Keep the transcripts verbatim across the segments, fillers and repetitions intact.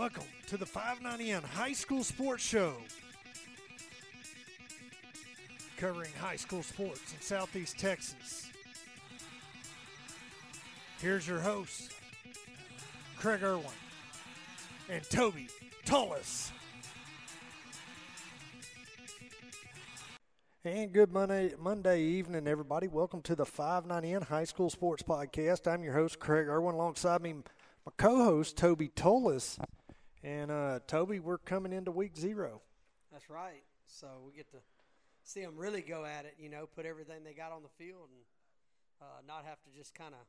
Welcome to the five ninety N High School Sports Show, covering high school sports in Southeast Texas. Here's your hosts, Craig Irwin and Toby Tullis. And good Monday, Monday evening, everybody. Welcome to the five ninety N High School Sports Podcast. I'm your host, Craig Irwin. Alongside me, my co-host, Toby Tullis. And, uh, Toby, we're coming into week zero. That's right. So we get to see them really go at it, you know, put everything they got on the field and uh, not have to just kind of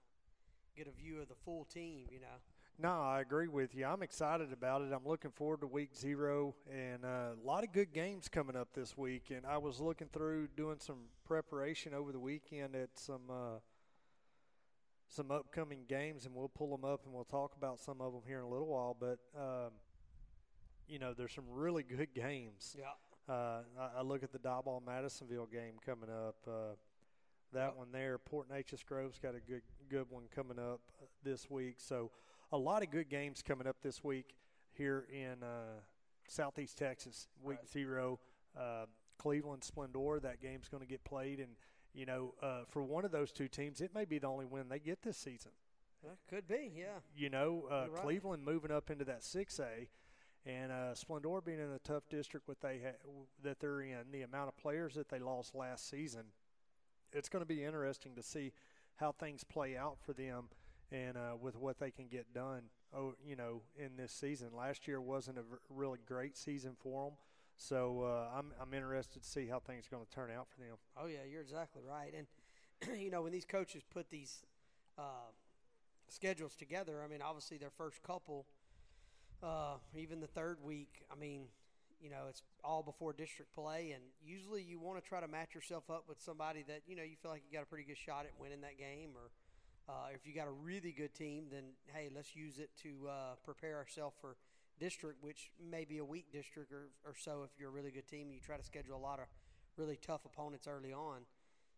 get a view of the full team, you know. No, I agree with you. I'm excited about it. I'm looking forward to week zero, and uh, a lot of good games coming up this week. And I was looking through, doing some preparation over the weekend at some uh, some upcoming games, and we'll pull them up and we'll talk about some of them here in a little while. But, um, you know, there's some really good games. Yeah. Uh, I, I look at the Diboll Madisonville game coming up. Uh, that oh. one there, Port Neches Grove's got a good, good one coming up this week. So, a lot of good games coming up this week here in uh, Southeast Texas, week right. zero. Uh, Cleveland, Splendor, that game's going to get played. And, you know, uh, for one of those two teams, it may be the only win they get this season. That could be, yeah. You know, uh, right. Cleveland moving up into that six A, and uh, Splendor being in a tough district what they ha- that they're in, the amount of players that they lost last season, it's going to be interesting to see how things play out for them. And uh, with what they can get done, oh, you know, in this season. Last year wasn't a v- really great season for them, so uh, I'm I'm interested to see how things are going to turn out for them. Oh yeah, you're exactly right. And you know, when these coaches put these uh, schedules together, I mean, obviously their first couple, uh, even the third week, I mean, you know, it's all before district play, and usually you want to try to match yourself up with somebody that you know you feel like you got a pretty good shot at winning that game, or. Uh, if you got a really good team, then, hey, let's use it to uh, prepare ourselves for district, which may be a weak district or, or so if you're a really good team and you try to schedule a lot of really tough opponents early on.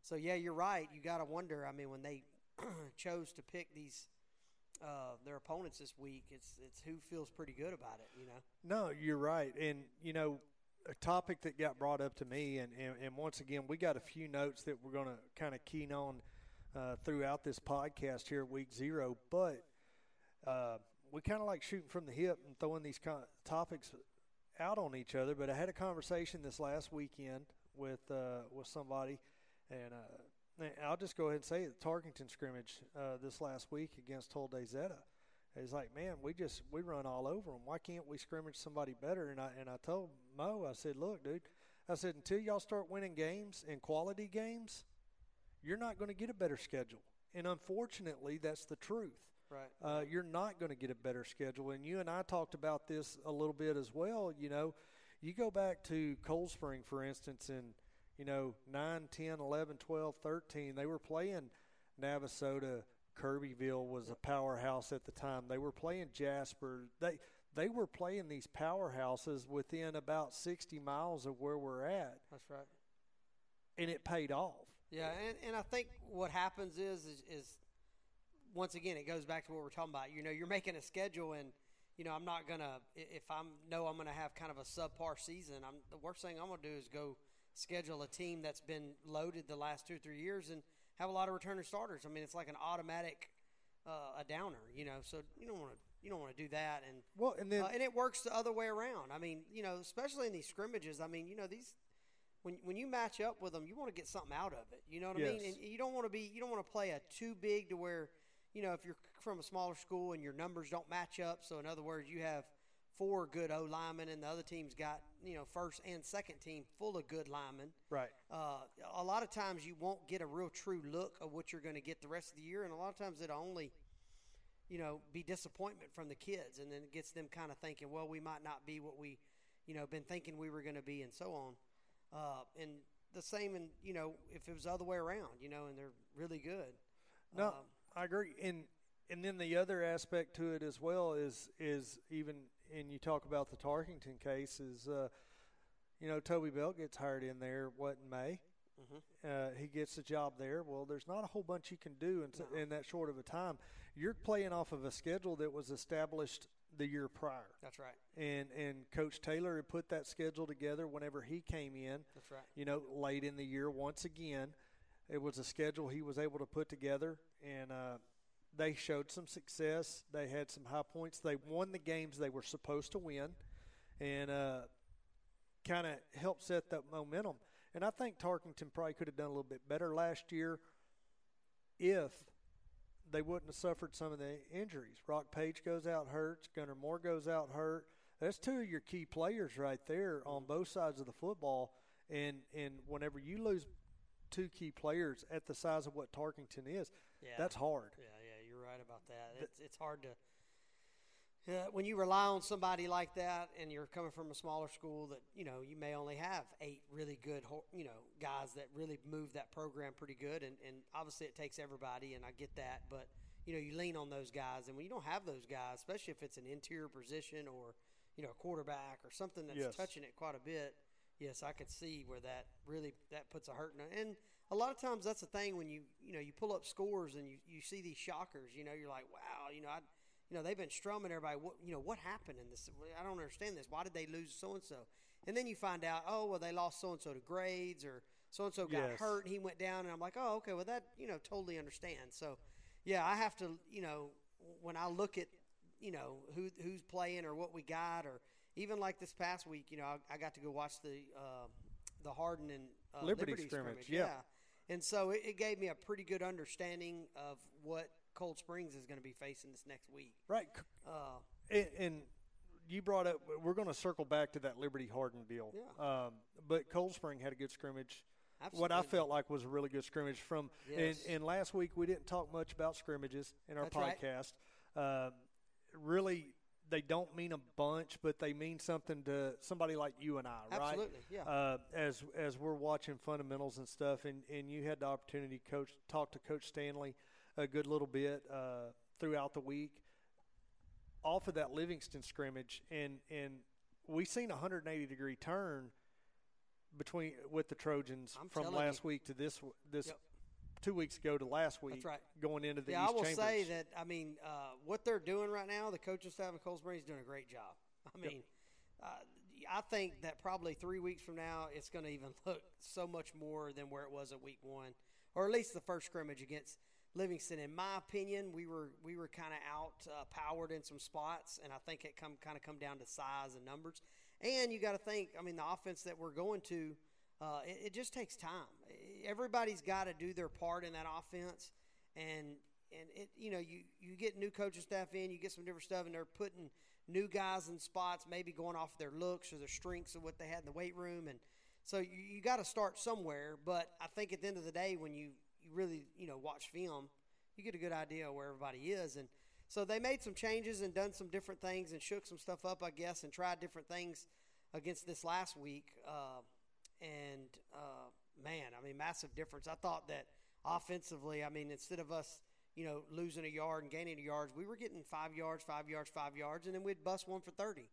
So, yeah, you're right. You got to wonder, I mean, when they chose to pick these uh, their opponents this week, it's it's who feels pretty good about it, you know? No, you're right. And, you know, a topic that got brought up to me, and, and, and once again, we got a few notes that we're going to kind of keen on Uh, throughout this podcast here at week zero, but uh, we kind of like shooting from the hip and throwing these con- topics out on each other. But I had a conversation this last weekend with uh, with somebody, and uh, I'll just go ahead and say it, the Tarkington scrimmage uh, this last week against Hull-Daisetta. It's like, man, we just we run all over them. Why can't we scrimmage somebody better? And I and I told Mo, I said, look, dude, I said until y'all start winning games and quality games, you're not going to get a better schedule. And unfortunately, that's the truth. Right. Uh, you're not going to get a better schedule. And you and I talked about this a little bit as well. You know, you go back to Cold Spring, for instance, in, you know, nine, ten, eleven, twelve, thirteen, they were playing Navasota. Kirbyville was a powerhouse at the time. They were playing Jasper. They they were playing these powerhouses within about sixty miles of where we're at. That's right. And it paid off. Yeah, and, and I think what happens is, is is once again it goes back to what we're talking about. You know, you're making a schedule, and you know I'm not gonna if I know I'm gonna have kind of a subpar season. I'm the worst thing I'm gonna do is go schedule a team that's been loaded the last two or three years and have a lot of returning starters. I mean, it's like an automatic uh, a downer. You know, so you don't want to you don't want to do that. And well, and then uh, and it works the other way around. I mean, you know, especially in these scrimmages. I mean, you know these. When when you match up with them, you want to get something out of it. You know what yes. I mean? And you don't want to be you don't want to play a too big to where, you know, if you're from a smaller school and your numbers don't match up. So in other words, you have four good O linemen, and the other team's got you know first and second team full of good linemen. Right. Uh, a lot of times you won't get a real true look of what you're going to get the rest of the year, and a lot of times it'll only, you know, be disappointment from the kids, and then it gets them kind of thinking, well, we might not be what we, you know, been thinking we were going to be, and so on. Uh, and the same, in, you know, if it was the other way around, you know, and they're really good. No, um, I agree. And and then the other aspect to it as well is is even, and you talk about the Tarkington case is, uh, you know, Toby Bell gets hired in there, what, in May? Mm-hmm. Uh, he gets the job there. Well, there's not a whole bunch you can do in, no. in that short of a time. You're playing off of a schedule that was established the year prior. That's right. And and Coach Taylor had put that schedule together whenever he came in. That's right. You know, late in the year once again. It was a schedule he was able to put together, and uh, they showed some success. They had some high points. They won the games they were supposed to win, and uh, kind of helped set that momentum. And I think Tarkington probably could have done a little bit better last year if they wouldn't have suffered some of the injuries. Rock Page goes out hurt. Gunnar Moore goes out hurt. That's two of your key players right there on both sides of the football. And and whenever you lose two key players at the size of what Tarkington is, yeah. that's hard. Yeah, yeah, you're right about that. It's, it's hard to Uh, when you rely on somebody like that and you're coming from a smaller school that, you know, you may only have eight really good, you know, guys that really move that program pretty good. And, and obviously it takes everybody, and I get that. But, you know, you lean on those guys. And when you don't have those guys, especially if it's an interior position or, you know, a quarterback or something that's yes. touching it quite a bit, yes, I could see where that really that puts a hurt in it. And a lot of times that's the thing when you, you know, you pull up scores and you, you see these shockers, you know, you're like, wow, you know, I – you know, they've been strumming everybody, what, you know, what happened in this? I don't understand this. Why did they lose so-and-so? And then you find out, oh, well, they lost so-and-so to grades, or so-and-so got yes. hurt and he went down. And I'm like, oh, okay, well, that, you know, totally understand. So, yeah, I have to, you know, when I look at, you know, who who's playing or what we got, or even like this past week, you know, I, I got to go watch the uh, the Harden and uh, Liberty, Liberty scrimmage. Yeah. yeah. And so it, it gave me a pretty good understanding of what Cold Springs is going to be facing this next week. Right. Uh, and, and you brought up, we're going to circle back to that Liberty Harden deal. Yeah. Um, but Cold Spring had a good scrimmage. Absolutely. What I felt like was a really good scrimmage from yes. – and, and last week we didn't talk much about scrimmages in our That's podcast. Right. Uh, really, they don't mean a bunch, but they mean something to somebody like you and I, right? Absolutely, yeah. Uh, as, as we're watching fundamentals and stuff, and, and you had the opportunity to coach, talk to Coach Stanley a good little bit uh, throughout the week off of that Livingston scrimmage, and and we seen a one hundred eighty degree turn between with the Trojans I'm from last you. week to this this yep. two weeks ago to last week. That's right. Going into the yeah, East Chambers. I will Chambers. say that I mean uh, what they're doing right now, the coaching staff at Cold Spring is doing a great job. I mean, yep. uh, I think that probably three weeks from now it's going to even look so much more than where it was at week one, or at least the first scrimmage against Livingston. In my opinion, we were we were kind of outpowered uh, in some spots, and I think it come kind of come down to size and numbers. And you got to think, I mean, the offense that we're going to, uh, it, it just takes time. Everybody's got to do their part in that offense, and and it you know you you get new coaching staff in, you get some different stuff, and they're putting new guys in spots, maybe going off their looks or their strengths of what they had in the weight room, and so you, you got to start somewhere. But I think at the end of the day, when you you really, you know, watch film, you get a good idea of where everybody is. And so they made some changes and done some different things and shook some stuff up, I guess, and tried different things against this last week. Uh, and, uh, man, I mean, massive difference. I thought that offensively, I mean, instead of us, you know, losing a yard and gaining a yards, we were getting five yards, five yards, five yards, and then we'd bust one for thirty.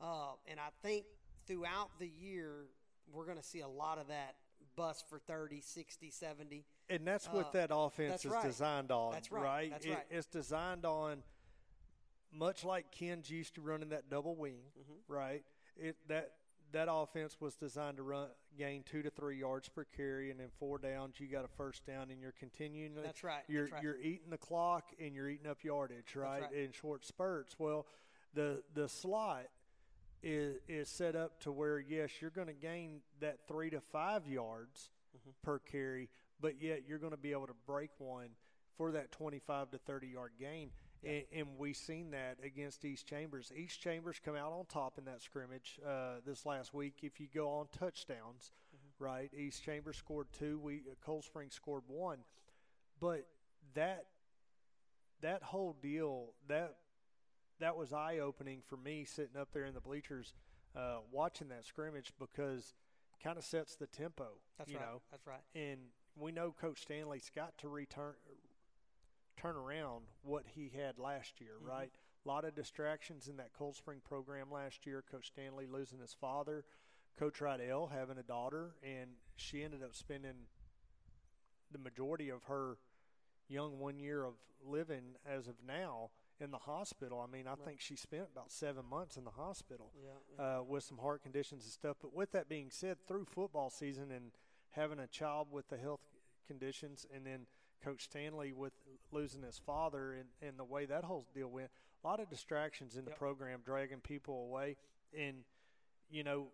Uh, and I think throughout the year we're going to see a lot of that bust for thirty, sixty, seventy. And that's what uh, that offense that's is right. designed on, that's right? right? That's right. It, it's designed on, much like Ken's used to running that double wing, mm-hmm. right? It that that offense was designed to run gain two to three yards per carry, and in four downs you got a first down, and you're continuing. That's right. You're that's right. you're eating the clock and you're eating up yardage, right? right? In short spurts. Well, the the slot is is set up to where yes, you're going to gain that three to five yards mm-hmm. per carry. But yet you're going to be able to break one for that twenty-five to thirty-yard gain. Yeah. And, and we've seen that against East Chambers. East Chambers come out on top in that scrimmage uh, this last week. If you go on touchdowns, mm-hmm. right, East Chambers scored two. We Cold Spring scored one. But that that whole deal, that, that was eye-opening for me sitting up there in the bleachers uh, watching that scrimmage, because it kind of sets the tempo. That's you right. know? That's right. And – we know Coach Stanley's got to return, turn around what he had last year, mm-hmm. right? A lot of distractions in that Cold Spring program last year. Coach Stanley losing his father, Coach Rydell having a daughter, and she ended up spending the majority of her young one year of living as of now in the hospital. I mean, I right. think she spent about seven months in the hospital yeah, yeah. Uh, with some heart conditions and stuff. But with that being said, through football season and having a child with the health conditions, and then Coach Stanley with losing his father and, and the way that whole deal went, a lot of distractions in the yep. program, dragging people away. And, you know,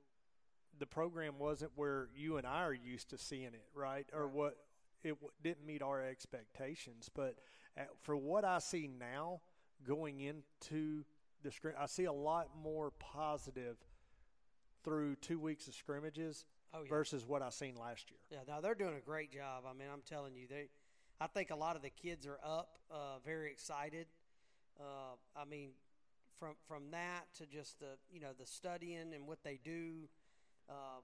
the program wasn't where you and I are used to seeing it, right? Or right. what it w- didn't meet our expectations. But at, for what I see now going into the scrim, I see a lot more positive through two weeks of scrimmages oh, yeah. versus what I seen last year. Yeah, no, they're doing a great job. I mean, I'm telling you, they. I think a lot of the kids are up, uh, very excited. Uh, I mean, from from that to just the you know the studying and what they do. Uh,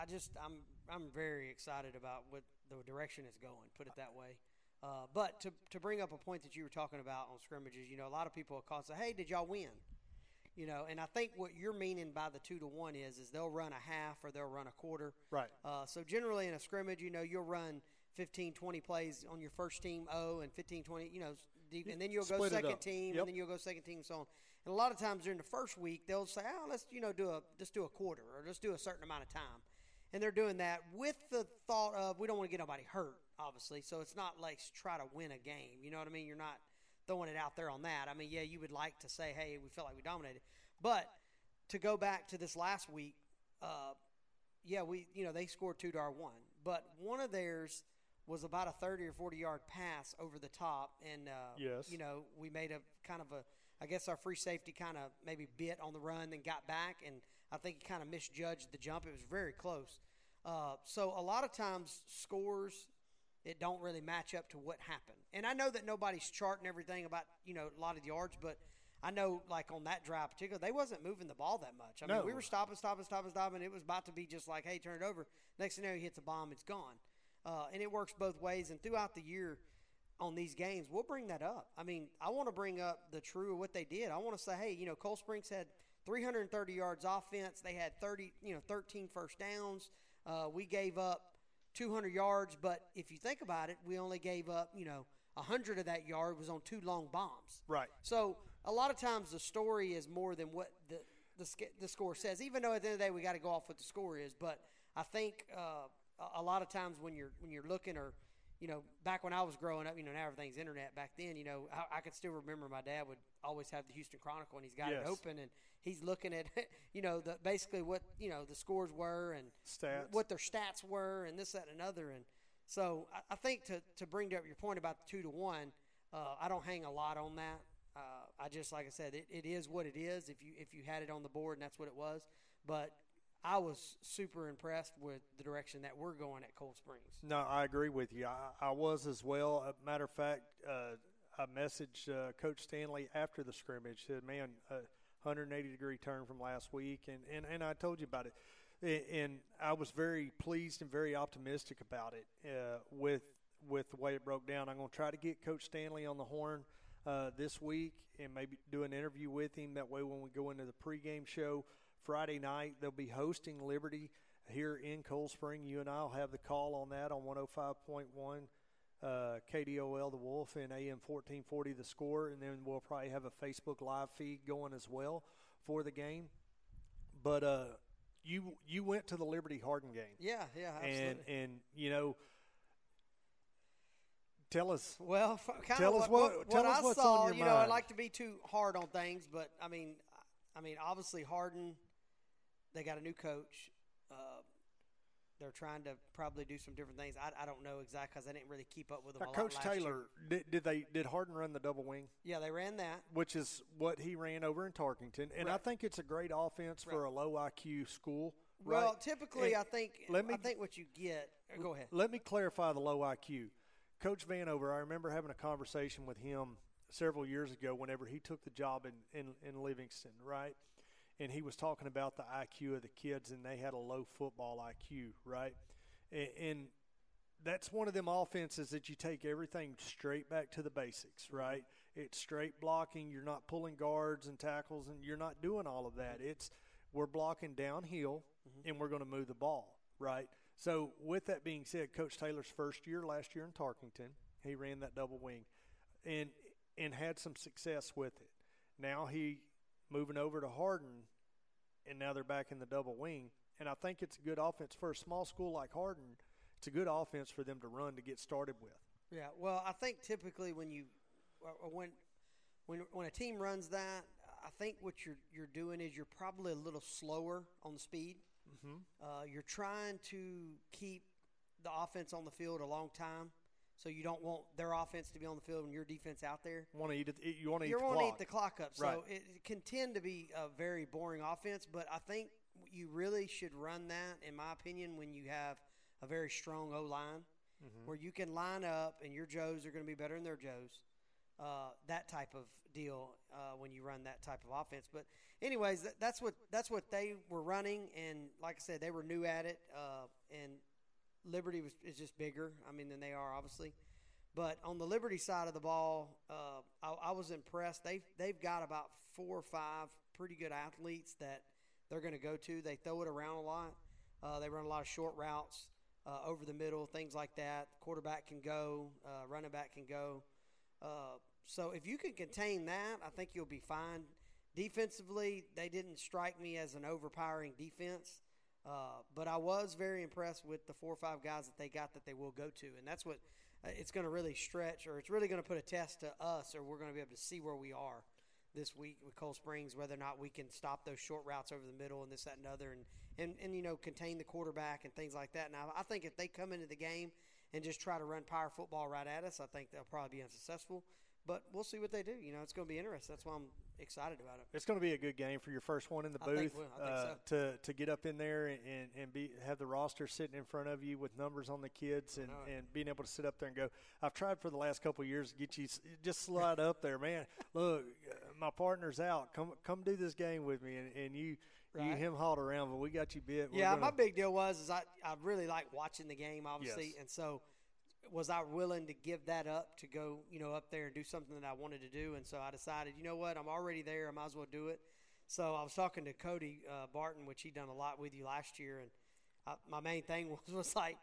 I just I'm I'm very excited about what the direction is going. Put it that way. Uh, but to to bring up a point that you were talking about on scrimmages, you know, a lot of people will call and say, "Hey, did y'all win?" You know, and I think what you're meaning by the two to one is is they'll run a half or they'll run a quarter. Right. Uh, so generally in a scrimmage, you know, you'll run fifteen, twenty plays on your first team O and fifteen, twenty, you know, deep, and then you'll go split second team, yep. and then you'll go second team, and so on. And a lot of times during the first week, they'll say, "Oh, let's you know do a just do a quarter or just do a certain amount of time," and they're doing that with the thought of we don't want to get nobody hurt, obviously. So it's not like try to win a game. You know what I mean? You're not throwing it out there on that. I mean, yeah, you would like to say, hey, we felt like we dominated. But to go back to this last week, uh, yeah, we you know, they scored two to our one. But one of theirs was about a thirty or forty-yard pass over the top. And, uh, yes. you know, we made a kind of a – I guess our free safety kind of maybe bit on the run and got back. And I think he kind of misjudged the jump. It was very close. Uh, so a lot of times scores – it don't really match up to what happened. And I know that nobody's charting everything about, you know, a lot of yards, but I know, like, on that drive particularly, they wasn't moving the ball that much. I no. mean, we were stopping, stopping, stopping, stopping. It was about to be just like, hey, turn it over. Next thing you know, he hits a bomb, it's gone. Uh, and it works both ways. And throughout the year on these games, we'll bring that up. I mean, I want to bring up the true of what they did. I want to say, hey, you know, Cold Springs had three hundred thirty yards offense. They had thirty, you know, thirteen first downs. Uh, we gave up two hundred yards, but if you think about it, we only gave up, you know, one hundred of that yard was on two long bombs. Right. So a lot of times the story is more than what the the, the score says, even though at the end of the day we got to go off what the score is. But I think uh, a lot of times when you're when you're looking or, you know, back when I was growing up, you know, now everything's internet. Back then, you know, I, I could still remember my dad would always have the Houston Chronicle, and he's got yes. it open, and he's looking at, you know, the basically what, you know, the scores were and stats. What their stats were and this, that, and another. And so I, I think to, to bring up your point about the two to one, uh, I don't hang a lot on that. Uh, I just, like I said, it, it is what it is if you, if you had it on the board and that's what it was. But I was super impressed with the direction that we're going at Cold Springs. No, I agree with you. I, I was as well. A matter of fact, uh, I messaged uh, Coach Stanley after the scrimmage. Said, man, a one hundred eighty degree turn from last week, and, and, and I told you about it. And I was very pleased and very optimistic about it uh, with with the way it broke down. I'm going to try to get Coach Stanley on the horn uh, this week and maybe do an interview with him. That way when we go into the pregame show Friday night, they'll be hosting Liberty here in Cold Spring. You and I will have the call on that on one oh five point one uh, K D O L, The Wolf, and A M fourteen forty, The Score. And then we'll probably have a Facebook live feed going as well for the game. But uh, you you went to the Liberty-Harden game. Yeah, yeah, absolutely. And, and you know, tell us. Well, kind tell of us what, what, tell what us I what's saw, on your you mind. know, I like to be too hard on things, but, I mean, I mean, obviously, Harden, they got a new coach. Uh, they're trying to probably do some different things. I, I don't know exactly because I didn't really keep up with them now, a lot Coach last Taylor, year. Did, did they did Harden run the double wing? Yeah, they ran that. Which is what he ran over in Tarkington. And right. I think it's a great offense right. for a low I Q school. Right? Well, typically, and I think let me, I think what you get – go ahead. Let me clarify the low I Q. Coach Vanover, I remember having a conversation with him several years ago whenever he took the job in, in, in Livingston, right? And he was talking about the I Q of the kids, and they had a low football I Q, right? And, and that's one of them offenses that you take everything straight back to the basics, right? It's straight blocking. You're not pulling guards and tackles, and you're not doing all of that. It's we're blocking downhill, mm-hmm. and we're going to move the ball, right? So with that being said, Coach Taylor's first year last year in Tarkington, he ran that double wing and and had some success with it. Now he moving over to Harden, and now they're back in the double wing. And I think it's a good offense for a small school like Harden. It's a good offense for them to run to get started with. Yeah, well, I think typically when you when when when a team runs that, I think what you're you're doing is you're probably a little slower on the speed. Mm-hmm. Uh, you're trying to keep the offense on the field a long time, so you don't want their offense to be on the field and your defense out there. Want to eat it? You want to eat the clock. You want to eat the clock up. So right. It can tend to be a very boring offense, but I think you really should run that, in my opinion, when you have a very strong O-line. Mm-hmm. Where you can line up and your Joes are going to be better than their Joes, uh, that type of deal uh, when you run that type of offense. But anyways, that, that's what that's what they were running, and like I said, they were new at it. Uh, and Liberty was is just bigger, I mean, than they are, obviously. But on the Liberty side of the ball, uh, I, I was impressed. They've they've got about four or five pretty good athletes that they're going to go to. They throw it around a lot. Uh, they run a lot of short routes. Uh, over the middle, things like that. Quarterback can go, uh, running back can go. Uh, so if you can contain that, I think you'll be fine. Defensively, they didn't strike me as an overpowering defense, uh, but I was very impressed with the four or five guys that they got that they will go to, and that's what uh, it's going to really stretch, or it's really going to put a test to us, or we're going to be able to see where we are this week with Cold Springs, whether or not we can stop those short routes over the middle and this, that, and other, and, and, and you know, contain the quarterback and things like that. Now, I think if they come into the game and just try to run power football right at us, I think they'll probably be unsuccessful. But we'll see what they do. You know, it's going to be interesting. That's why I'm excited about it. It's going to be a good game for your first one in the booth. I think, well, I think uh, so. to, to get up in there and, and be have the roster sitting in front of you with numbers on the kids and, and being able to sit up there and go, I've tried for the last couple of years to get you – just slide up there, man. Look, my partner's out. Come come do this game with me. And, and you right. you him-hauled around, but we got you bit. We're yeah, gonna... my big deal was is I, I really like watching the game, obviously, yes. and so – was I willing to give that up to go, you know, up there and do something that I wanted to do? And so I decided, you know what, I'm already there. I might as well do it. So I was talking to Cody uh, Barton, which he done a lot with you last year. And I, my main thing was, was like,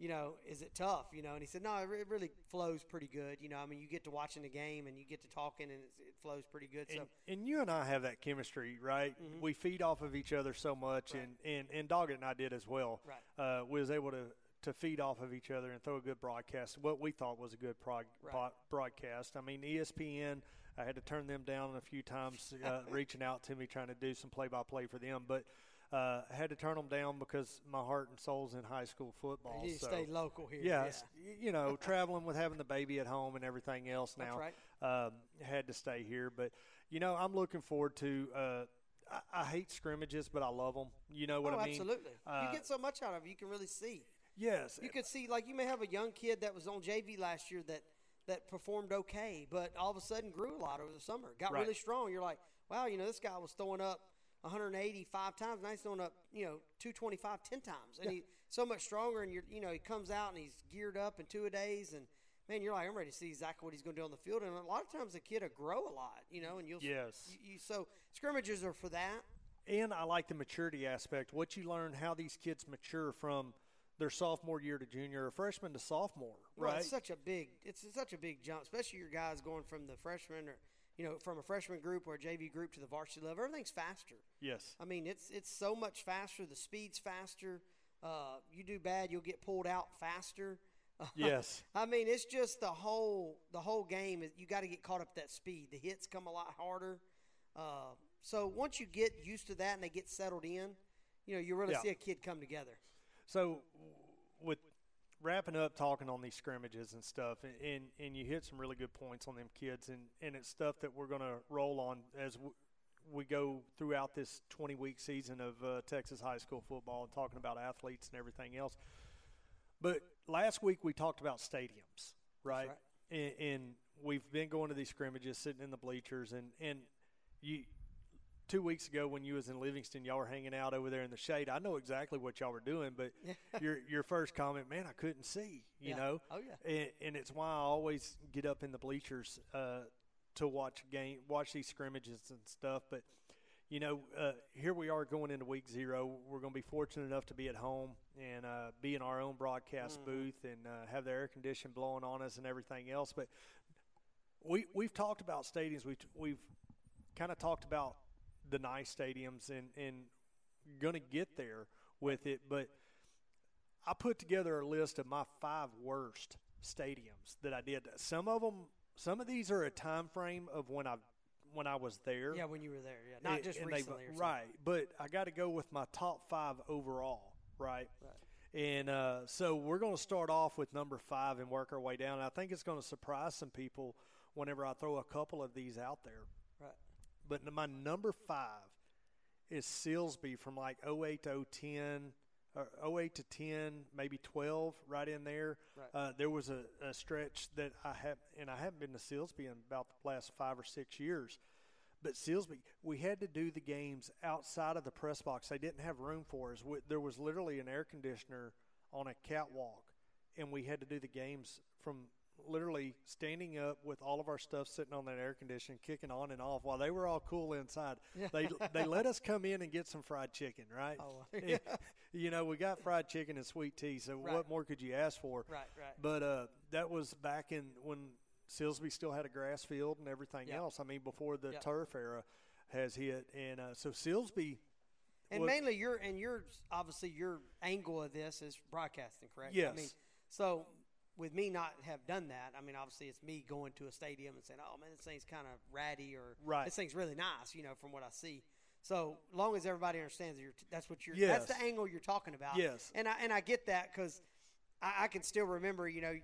you know, is it tough? You know, and he said, no, it, re- it really flows pretty good. You know, I mean, you get to watching the game and you get to talking and it's, it flows pretty good. So, and, and you and I have that chemistry, right? Mm-hmm. We feed off of each other so much. Right. And, and, and Doggett and I did as well. Right. Uh, we was able to, to feed off of each other and throw a good broadcast, what we thought was a good prog- right. po- broadcast. I mean, E S P N, I had to turn them down a few times, uh, reaching out to me, trying to do some play-by-play for them. But uh, I had to turn them down because my heart and soul's in high school football. You so, stay local here. Yeah, yeah. You know, traveling with having the baby at home and everything else now. That's right. Um, had to stay here. But, you know, I'm looking forward to uh, – I, I hate scrimmages, but I love them. You know what oh, I mean? Absolutely. Uh, you get so much out of it, you can really see. Yes. You could see, like, you may have a young kid that was on J V last year that, that performed okay, but all of a sudden grew a lot over the summer, got right. really strong. You're like, wow, you know, this guy was throwing up one eighty-five times, now he's throwing up, you know, two twenty-five ten times. And yeah. he's so much stronger, and, you're, you know, he comes out and he's geared up in two-a-days. And, man, you're like, I'm ready to see exactly what he's going to do on the field. And a lot of times a kid will grow a lot, you know, and you'll yes. – you, you, so scrimmages are for that. And I like the maturity aspect, what you learn, how these kids mature from – their sophomore year to junior, or freshman to sophomore, right? Well, it's such a big, it's such a big jump, especially your guys going from the freshman, or you know, from a freshman group or a J V group to the varsity level. Everything's faster. Yes. I mean, it's it's so much faster. The speed's faster. Uh, you do bad, you'll get pulled out faster. Yes. I mean, it's just the whole the whole game is you got to get caught up at that speed. The hits come a lot harder. Uh, so once you get used to that and they get settled in, you know, you really yeah. see a kid come together. So, with wrapping up talking on these scrimmages and stuff, and, and, and you hit some really good points on them kids, and, and it's stuff that we're going to roll on as we, we go throughout this twenty-week season of uh, Texas high school football and talking about athletes and everything else. But last week we talked about stadiums, right? That's right. And, and we've been going to these scrimmages, sitting in the bleachers, and, and you – two weeks ago when you was in Livingston, y'all were hanging out over there in the shade. I know exactly what y'all were doing, but your your first comment, man, I couldn't see, you yeah. know. Oh, yeah. And, and it's why I always get up in the bleachers uh, to watch game, watch these scrimmages and stuff. But you know, uh, here we are going into week zero. We're going to be fortunate enough to be at home and uh, be in our own broadcast mm. booth and uh, have the air condition blowing on us and everything else. But we, we've talked about stadiums. We've, we've kind of talked about the nice stadiums and, and going to get there with it. But I put together a list of my five worst stadiums that I did. Some of them, some of these are a time frame of when I've when I was there. Yeah, when you were there, yeah. Not it, just recently they, or right, something. But I got to go with my top five overall, right? Right. And uh, so we're going to start off with number five and work our way down. And I think it's going to surprise some people whenever I throw a couple of these out there. Right. But my number five is Silsbee from like oh eight to oh ten, or oh eight to ten, maybe twelve, right in there. Right. Uh, there was a, a stretch that I have, and I haven't been to Silsbee in about the last five or six years. But Silsbee, we had to do the games outside of the press box. They didn't have room for us. We, there was literally an air conditioner on a catwalk, and we had to do the games from literally standing up with all of our stuff sitting on that air conditioning, kicking on and off while they were all cool inside. They they let us come in and get some fried chicken, right? Oh, yeah. And, you know, we got fried chicken and sweet tea, so right. What more could you ask for? Right, right. But uh, that was back in when Silsbee still had a grass field and everything yep. else. I mean, before the yep. turf era has hit. And uh, so Silsbee – And was, mainly your – and your obviously your angle of this is broadcasting, correct? Yes. I mean, so – with me not have done that, I mean, obviously it's me going to a stadium and saying, oh, man, this thing's kind of ratty or right. this thing's really nice, you know, from what I see. So long as everybody understands that you're t- that's what you're yes. – that's the angle you're talking about. Yes. And I, and I get that because I, I can still remember, you know,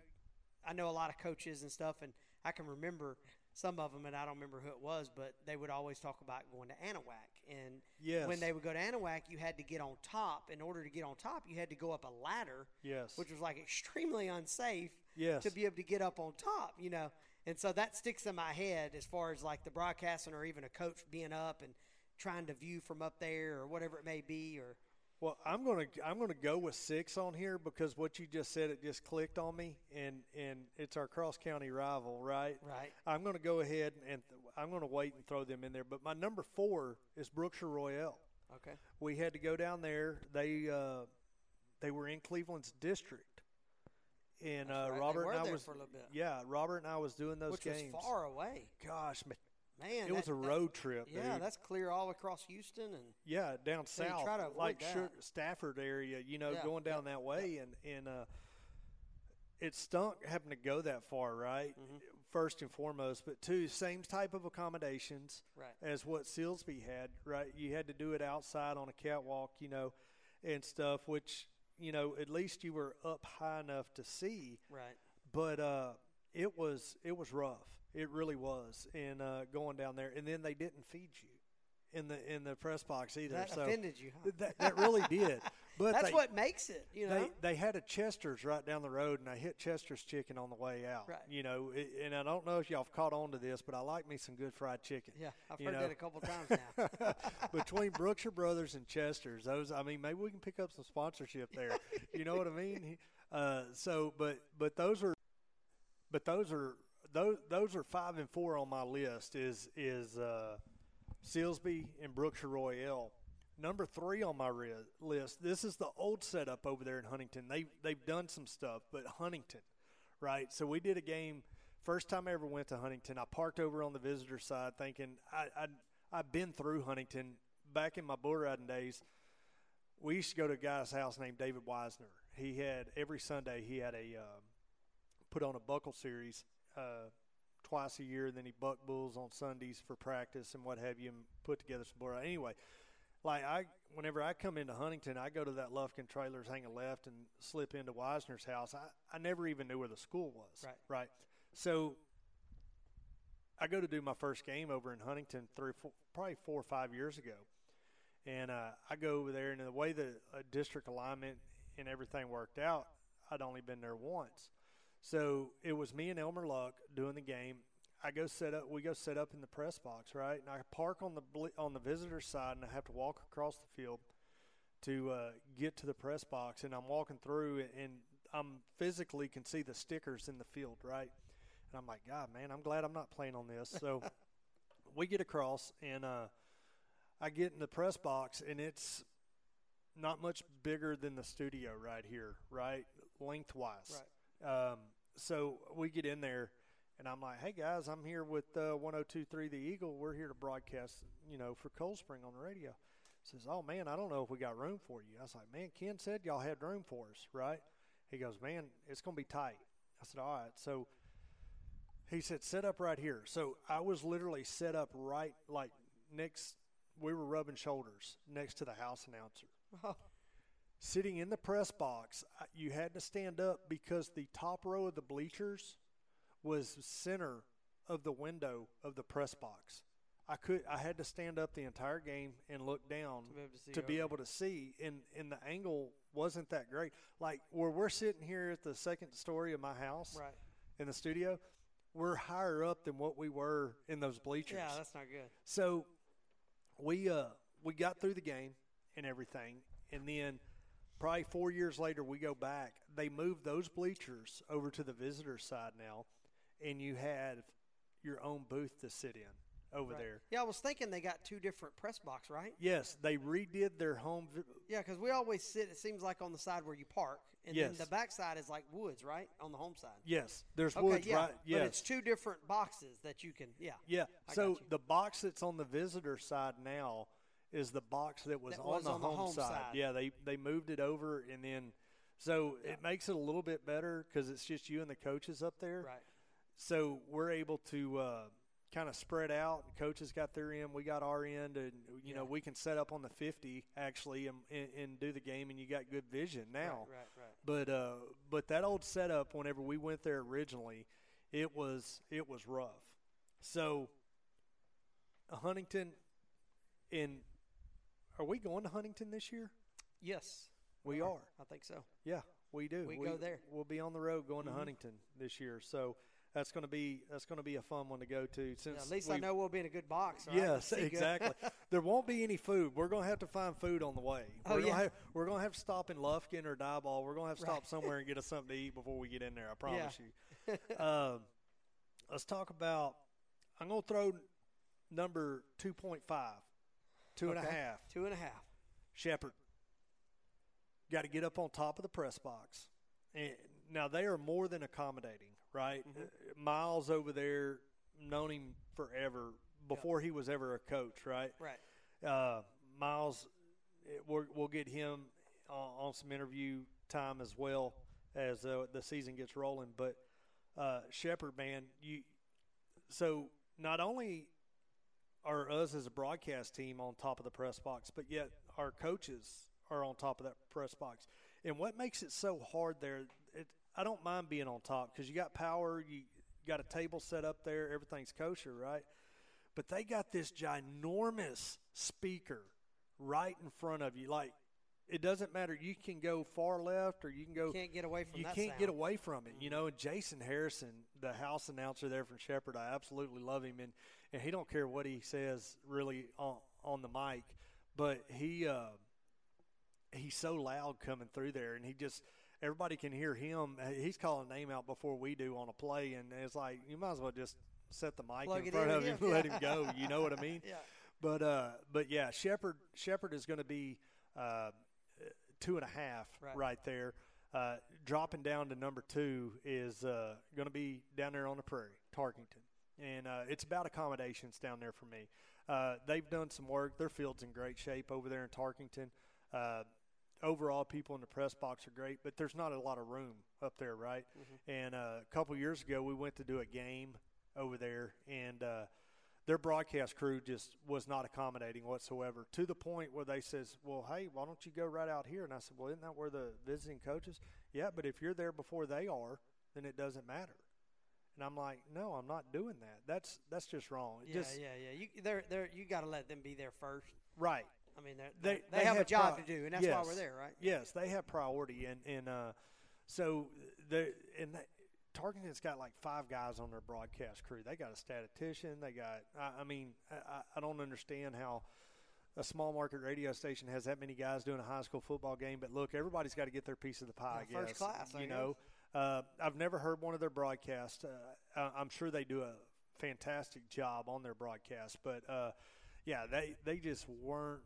I know a lot of coaches and stuff, and I can remember some of them, and I don't remember who it was, but they would always talk about going to Anahuac. And yes. when they would go to Anahuac, you had to get on top. In order to get on top, you had to go up a ladder, yes. which was, like, extremely unsafe yes. to be able to get up on top, you know. And so that sticks in my head as far as, like, the broadcasting or even a coach being up and trying to view from up there or whatever it may be. Or Well, I'm going to I'm gonna go with six on here because what you just said, it just clicked on me, and, and it's our cross-county rival, right? Right. I'm going to go ahead and th- I'm going to wait and throw them in there. But my number four is Brookshire Royale. Okay. We had to go down there. They uh, they were in Cleveland's district, and uh, right. Robert and I was for a little bit. Yeah, Robert and I was doing those Which games. Which was far away. Gosh, man. Man, it that, was a road that, trip. Yeah, dude. That's clear all across Houston and yeah, down so south, try to like Sh- Stafford area. You know, yeah, going down yeah, that way, yeah. and and uh, it stunk having to go that far, right? Mm-hmm. First and foremost, but two, same type of accommodations right. as what Silsbee had, right? You had to do it outside on a catwalk, you know, and stuff. Which you know, at least you were up high enough to see, right? But uh, it was it was rough. It really was, and uh, going down there, and then they didn't feed you in the in the press box either. That so offended you, huh? That, that really did. But that's they, what makes it, you know. They, they had a Chester's right down the road, and I hit Chester's chicken on the way out. Right. You know, it, and I don't know if y'all have caught on to this, but I like me some good fried chicken. Yeah, I've heard know? that a couple times now. Between Brookshire Brothers and Chester's, those. I mean, maybe we can pick up some sponsorship there. You know what I mean? Uh, so, but but those are, but those are. Those those are five and four on my list is is uh, Silsbee and Brookshire Royale. Number three on my re- list, this is the old setup over there in Huntington. They've, they've done some stuff, but Huntington, right? So we did a game, first time I ever went to Huntington. I parked over on the visitor side thinking I, I, I've been through Huntington. Back in my bull riding days, we used to go to a guy's house named David Wisner. He had every Sunday he had a uh, put on a buckle series. Uh, twice a year, and then he bucked bulls on Sundays for practice and what have you, and put together some bull. Anyway, like I, whenever I come into Huntington, I go to that Lufkin Trailers, hang a left, and slip into Wisner's house. I, I never even knew where the school was. Right. Right. So I go to do my first game over in Huntington three, four, probably four or five years ago, and uh, I go over there, and the way the uh, district alignment and everything worked out, I'd only been there once. So it was me and Elmer Luck doing the game. I go set up. We go set up in the press box, right? And I park on the ble- on the visitor side, and I have to walk across the field to uh, get to the press box. And I'm walking through, and I'm physically can see the stickers in the field, right? And I'm like, God, man, I'm glad I'm not playing on this. So we get across, and uh, I get in the press box, and it's not much bigger than the studio right here, right, lengthwise. Right. Um, so we get in there, and I'm like, hey, guys, I'm here with uh, one oh two point three The Eagle. We're here to broadcast, you know, for Cold Spring on the radio. Says, oh, man, I don't know if we got room for you. I was like, man, Ken said y'all had room for us, right? He goes, man, it's going to be tight. I said, all right. So he said, set up right here. So I was literally set up right, like, next – we were rubbing shoulders next to the house announcer. Sitting in the press box, you had to stand up because the top row of the bleachers was center of the window of the press box. I could. I had to stand up the entire game and look down to be able to see. To be able to see, and, and the angle wasn't that great. Like, where we're sitting here at the second story of my house right. in the studio, we're higher up than what we were in those bleachers. Yeah, that's not good. So we uh, we got through the game and everything, and then probably four years later we go back. They moved those bleachers over to the visitor side now, and you had your own booth to sit in. Over right. there. Yeah, I was thinking they got two different press box, right? Yes, they redid their home. Vi- yeah, because we always sit, it seems like, on the side where you park. And yes. then the back side is like woods, right, on the home side? Yes, there's okay, woods, yeah. right? Yes. But it's two different boxes that you can, yeah. Yeah, I so the box that's on the visitor side now is the box that was, that on, was the on the home, home side. side. Yeah, they, they moved it over, and then so yeah. it makes it a little bit better because it's just you and the coaches up there. Right. So we're able to uh, – kind of spread out. The coaches got their end, we got our end, and you yeah. know we can set up on the fifty actually and, and, and do the game, and you got good vision now. Right, right, right. But uh, but that old setup, whenever we went there originally, it was it was rough. So Huntington, in are we going to Huntington this year? Yes, we are. are. I think so. Yeah, we do. We, we go there. We'll be on the road going mm-hmm. to Huntington this year. So. That's going to be that's going to be a fun one to go to. Since yeah, at least I know we'll be in a good box. Right? Yes, exactly. There won't be any food. We're going to have to find food on the way. We're oh, going yeah. to have, we're going to have to stop in Lufkin or Diboll. We're going to have to stop right. somewhere and get us something to eat before we get in there. I promise yeah. you. Um, let's talk about. I'm going to throw number two point five, two okay. and a half, two and a half. Shepherd got to get up on top of the press box. Now, they are more than accommodating, right? Mm-hmm. Miles over there, known him forever, before yep. he was ever a coach, right? Right. Uh, Miles, we're, we'll get him on, on some interview time as well as uh, the season gets rolling. But uh, Shepherd, man, you so not only are us as a broadcast team on top of the press box, but yet our coaches are on top of that press box. And what makes it so hard there, it, I don't mind being on top because you got power, you got a table set up there, everything's kosher, right? But they got this ginormous speaker right in front of you. Like, it doesn't matter. You can go far left or you can go – You can't get away from you that You can't sound. get away from it, you know. And Jason Harrison, the house announcer there from Shepherd, I absolutely love him. And, and he don't care what he says really on, on the mic. But he uh, – he's so loud coming through there, and he just everybody can hear him. He's calling a name out before we do on a play, and it's like you might as well just set the mic Plug in front in of him, him and let him go. You know what I mean? Yeah. But uh, but yeah, Shepherd Shepherd is going to be uh, two and a half right, right there. Uh, dropping down to number two is uh, going to be down there on the prairie, Tarkington, and uh, it's about accommodations down there for me. Uh, they've done some work. Their field's in great shape over there in Tarkington. Uh, Overall, people in the press box are great, but there's not a lot of room up there, right? Mm-hmm. And uh, a couple years ago, we went to do a game over there, and uh, their broadcast crew just was not accommodating whatsoever to the point where they says, well, hey, why don't you go right out here? And I said, well, isn't that where the visiting coaches? Yeah, but if you're there before they are, then it doesn't matter. And I'm like, no, I'm not doing that. That's that's just wrong. It yeah, just, yeah, yeah. You they're, they're, you got to let them be there first. Right. I mean, they they have, have a job pri- to do, and that's yes. why we're there, right? Yes, they have priority, and and uh, so the and that, Tarkenton's got like five guys on their broadcast crew. They got a statistician. They got I, I mean, I, I don't understand how a small market radio station has that many guys doing a high school football game. But look, everybody's got to get their piece of the pie. I guess first class, I you guess. know. Uh, I've never heard one of their broadcasts. Uh, I'm sure they do a fantastic job on their broadcast, but. Uh, yeah, they they just weren't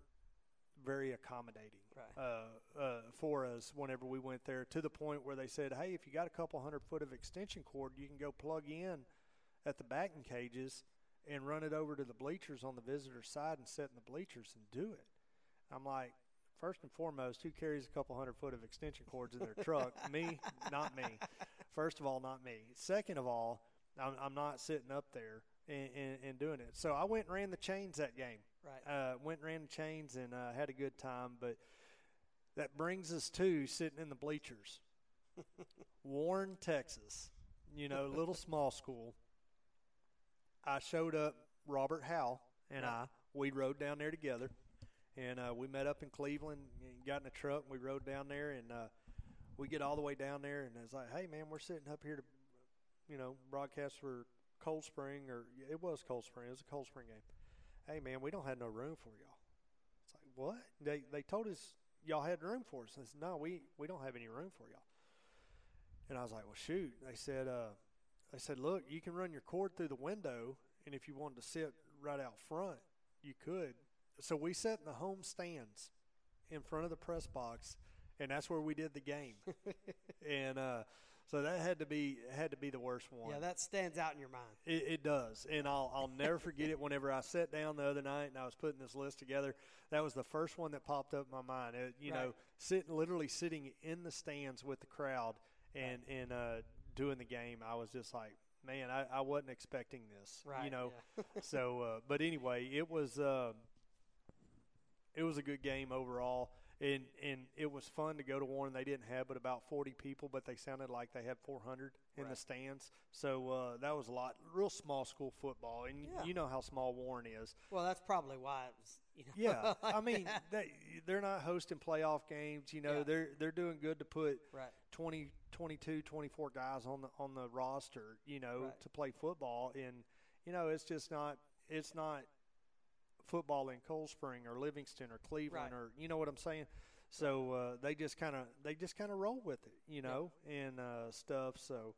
very accommodating right. uh, uh, for us whenever we went there, to the point where they said, hey, if you got a couple hundred foot of extension cord, you can go plug in at the batting cages and run it over to the bleachers on the visitor side and sit in the bleachers and do it. I'm like, first and foremost, who carries a couple hundred foot of extension cords in their truck? Me? Not me. First of all, not me. Second of all, I'm, I'm not sitting up there and, and, and doing it. So I went and ran the chains that game. Right. Uh, went and ran the chains and uh, had a good time. But that brings us to sitting in the bleachers. Warren, Texas, you know, little small school. I showed up, Robert Howell and I, we rode down there together, and uh, we met up in Cleveland and got in a truck, and we rode down there, and uh, we get all the way down there, and it's like, hey, man, we're sitting up here to, you know, broadcast for Cold Spring, or it was Cold Spring. It was a Cold Spring game. Hey, man, we don't have no room for y'all. It's like, what? They they told us y'all had room for us. I said, no, we, we don't have any room for y'all. And I was like, well, shoot. They said, uh, They said, look, you can run your cord through the window, and if you wanted to sit right out front, you could. So we sat in the home stands in front of the press box, and that's where we did the game. and uh, so that had to be had to be the worst one. Yeah, that stands out in your mind. It, it does, and I'll I'll never forget it. Whenever I sat down the other night and I was putting this list together, that was the first one that popped up in my mind. It, you right. know, sitting literally sitting in the stands with the crowd and right. and uh. doing the game, I was just like, man, I, I wasn't expecting this, right, you know. Yeah. so, uh, but anyway, it was uh, it was a good game overall, and and it was fun to go to Warren. They didn't have but about forty people, but they sounded like they had four hundred in right. the stands. So uh, that was a lot. Real small school football, and yeah. you know how small Warren is. Well, that's probably why it was. You know, yeah, like I mean, that. they they're not hosting playoff games. You know, yeah. they're they're doing good to put right. twenty. twenty-two, twenty-four guys on the on the roster, you know, right. to play football. And, you know, it's just not – it's not football in Cold Spring or Livingston or Cleveland right. or – you know what I'm saying? So, uh, they just kind of they just kind of roll with it, you know, yeah. and uh, stuff. So,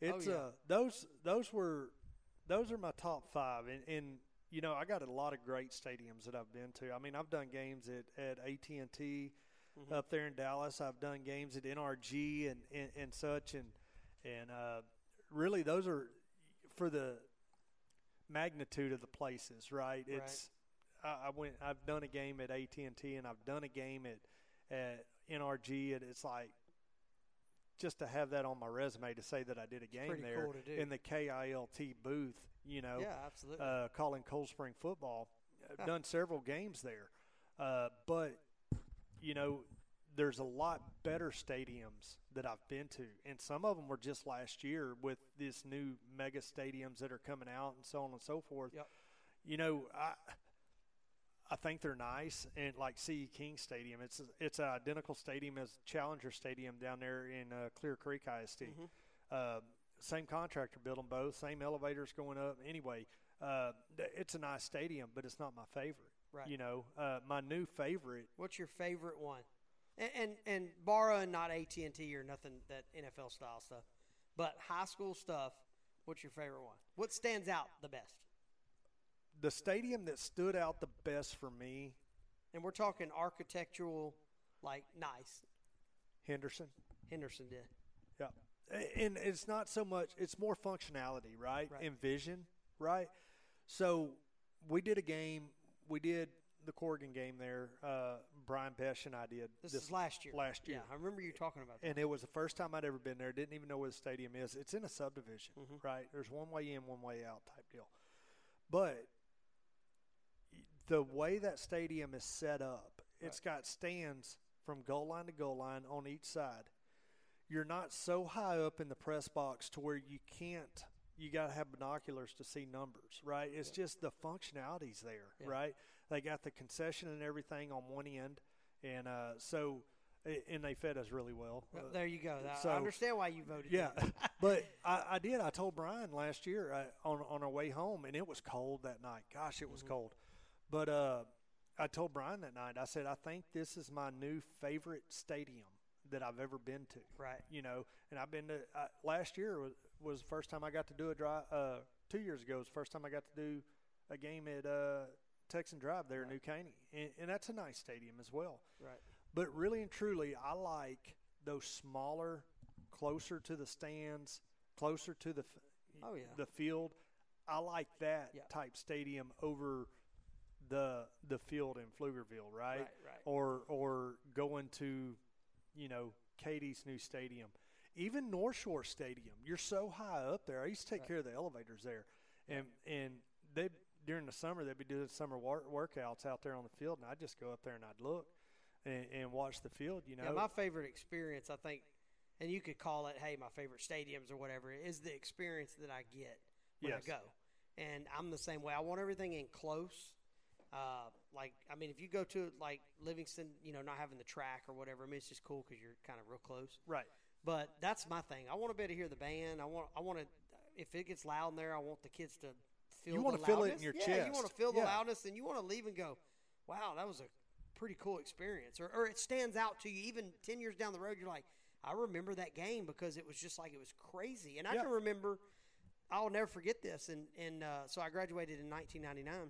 it's oh, yeah. – uh, those those were – those are my top five. And, and, you know, I got a lot of great stadiums that I've been to. I mean, I've done games at, at A T and T – Mm-hmm. up there in Dallas. I've done games at N R G and, and, and such, and and uh, really those are for the magnitude of the places, right? right. It's I, I went. I've done a game at A T and T, and I've done a game at at N R G, and it's like just to have that on my resume to say that I did a game Pretty there cool to do. In the K I L T booth, you know, yeah, absolutely, uh, calling Cold Spring football. I've done several games there, uh, but. You know, there's a lot better stadiums that I've been to, and some of them were just last year with this new mega stadiums that are coming out and so on and so forth. Yep. You know, I I think they're nice, and like C E. King Stadium, it's it's an identical stadium as Challenger Stadium down there in uh, Clear Creek I S D. Mm-hmm. Uh, same contractor built them both, same elevators going up. Anyway, uh, it's a nice stadium, but it's not my favorite. Right. You know, uh, my new favorite. What's your favorite one? And and, and borrowing not A T and T or nothing, that N F L style stuff, but high school stuff, what's your favorite one? What stands out the best? The stadium that stood out the best for me. And we're talking architectural, like nice. Henderson. Henderson did. Yeah. And it's not so much, it's more functionality, right? right. And vision, right? So we did a game. We did the Corrigan game there. Uh, Brian Besh and I did. This, this is last year. Last year. Yeah, I remember you talking about that. And it was the first time I'd ever been there. Didn't even know where the stadium is. It's in a subdivision, mm-hmm. right? There's one way in, one way out type deal. But the way that stadium is set up, it's right. got stands from goal line to goal line on each side. You're not so high up in the press box to where you can't. You got to have binoculars to see numbers, right? It's yeah. just the functionality's there, yeah. right? They got the concession and everything on one end, and uh, so and they fed us really well. Well, there you go. So, I understand why you voted. Yeah, but I, I did. I told Brian last year I, on on our way home, and it was cold that night. Gosh, it was mm-hmm. cold. But uh, I told Brian that night. I said, I think this is my new favorite stadium that I've ever been to. Right. You know, and I've been to I, last year was, was the first time I got to do a drive. Uh, two years ago was the first time I got to do a game at uh, Texan Drive there right. in New Caney. And, and that's a nice stadium as well. Right. But really and truly, I like those smaller, closer to the stands, closer to the oh, yeah. the field. I like that yeah. type stadium over the the field in Pflugerville, right? Right, right. Or, or going to, you know, Katie's new stadium. Even North Shore Stadium, you're so high up there. I used to take right. care of the elevators there. And and they during the summer, they'd be doing summer wor- workouts out there on the field, and I'd just go up there and I'd look and, and watch the field, you know. Yeah, my favorite experience, I think, and you could call it, hey, my favorite stadiums or whatever, is the experience that I get when yes. I go. And I'm the same way. I want everything in close. Uh, like, I mean, if you go to, like, Livingston, you know, not having the track or whatever, I mean, it's just cool because you're kind of real close. Right. But that's my thing. I want to be able to hear the band. I want I want to – if it gets loud in there, I want the kids to feel you the loudness. You want to feel it in your yeah, chest. Yeah, you want to feel the yeah. loudness, and you want to leave and go, wow, that was a pretty cool experience. Or, or it stands out to you. Even ten years down the road, you're like, I remember that game because it was just like it was crazy. And I yeah. can remember – I'll never forget this. And, and uh, so I graduated in nineteen ninety-nine,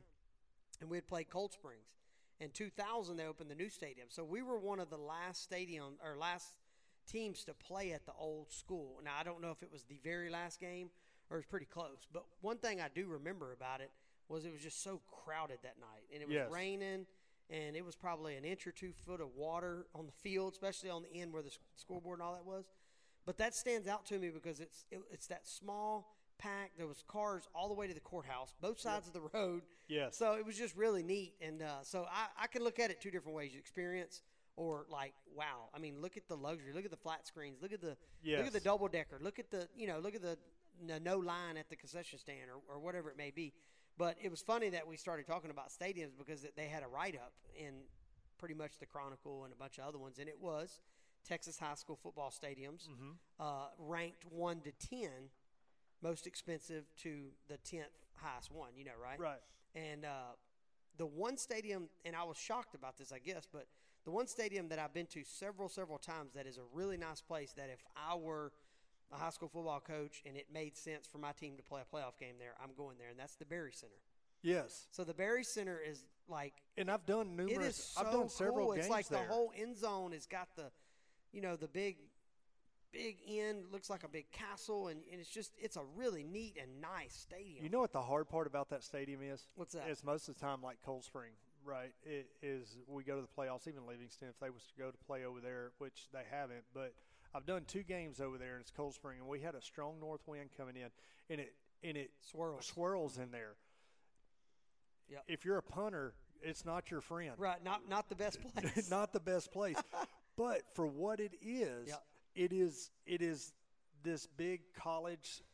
and we had played Cold Springs. In two thousand, they opened the new stadium. So we were one of the last stadium – or last – teams to play at the old school. Now, I don't know if it was the very last game or it was pretty close, but one thing I do remember about it was it was just so crowded that night, and it was yes. raining, and it was probably an inch or two foot of water on the field, especially on the end where the scoreboard and all that was. But that stands out to me because it's it, it's that small pack. There was cars all the way to the courthouse, both sides yep. of the road. Yeah. So it was just really neat, and uh, so I, I can look at it two different ways. You experience or like, wow, I mean, look at the luxury, look at the flat screens, look at the yes. look at the double decker, look at the, you know, look at the, the no line at the concession stand or, or whatever it may be. But it was funny that we started talking about stadiums because they had a write-up in pretty much the Chronicle and a bunch of other ones, and it was Texas high school football stadiums mm-hmm. uh, ranked one to ten, most expensive to the tenth highest one, you know, right? Right. And uh, the one stadium, and I was shocked about this, I guess, but the one stadium that I've been to several, several times that is a really nice place that if I were a high school football coach and it made sense for my team to play a playoff game there, I'm going there, and that's the Berry Center. Yes. So the Berry Center is like – and I've done numerous – it is so I've done several cool. Games it's like there. The whole end zone has got the, you know, the big, big end, looks like a big castle, and, and it's just – it's a really neat and nice stadium. You know what the hard part about that stadium is? What's that? It's most of the time like Cold Spring. Right, it is we go to the playoffs, even Livingston, if they was to go to play over there, which they haven't. But I've done two games over there, and it's Cold Spring, and we had a strong north wind coming in, and it and it swirls, swirls in there. Yep. If you're a punter, it's not your friend. Right, not not the best place. Not the best place. But for what it is, yep. it is it is this big college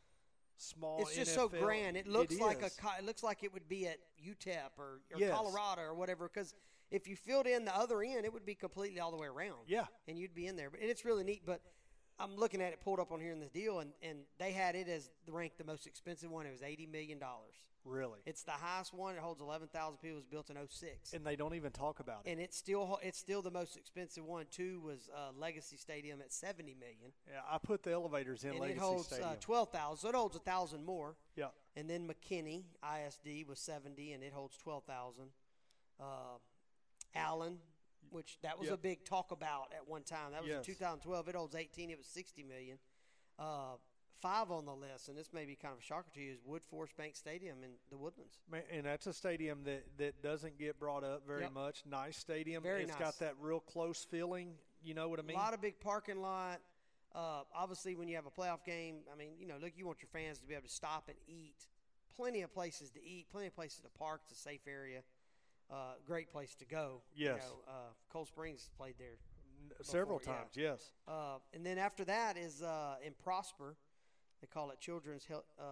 small it's just N F L. So grand. It looks it like is. a it looks like it would be at U T E P or, or yes. Colorado or whatever, because if you filled in the other end, it would be completely all the way around. Yeah. And you'd be in there. But and it's really neat. But I'm looking at it pulled up on here in the deal, and, and they had it as ranked the most expensive one. It was eighty million dollars. Really? It's the highest one. It holds eleven thousand people. It was built in oh six. And they don't even talk about it. And it's still it's still the most expensive one. Two was uh, Legacy Stadium at seventy million dollars. Yeah, I put the elevators in and Legacy Stadium. And it holds uh, twelve thousand. So it holds one thousand more. Yeah. And then McKinney, I S D, was seventy, and it holds twelve thousand. Uh, Allen. Which that was yep. a big talk about at one time. That was yes. in two thousand twelve. It holds eighteen. It was sixty million. Uh, five on the list, and this may be kind of a shocker to you, is Wood Forest Bank Stadium in the Woodlands. Man, and that's a stadium that, that doesn't get brought up very yep. much. Nice stadium. Very it's nice. Got that real close feeling. You know what I mean? A lot of big parking lot. Uh, obviously, when you have a playoff game, I mean, you know, look, you want your fans to be able to stop and eat. Plenty of places to eat. Plenty of places to park. It's a safe area. Uh, great place to go. Yes. You know, uh, Cold Springs played there before, several times, yeah. yes. Uh, and then after that is uh, in Prosper. They call it Children's Health, uh,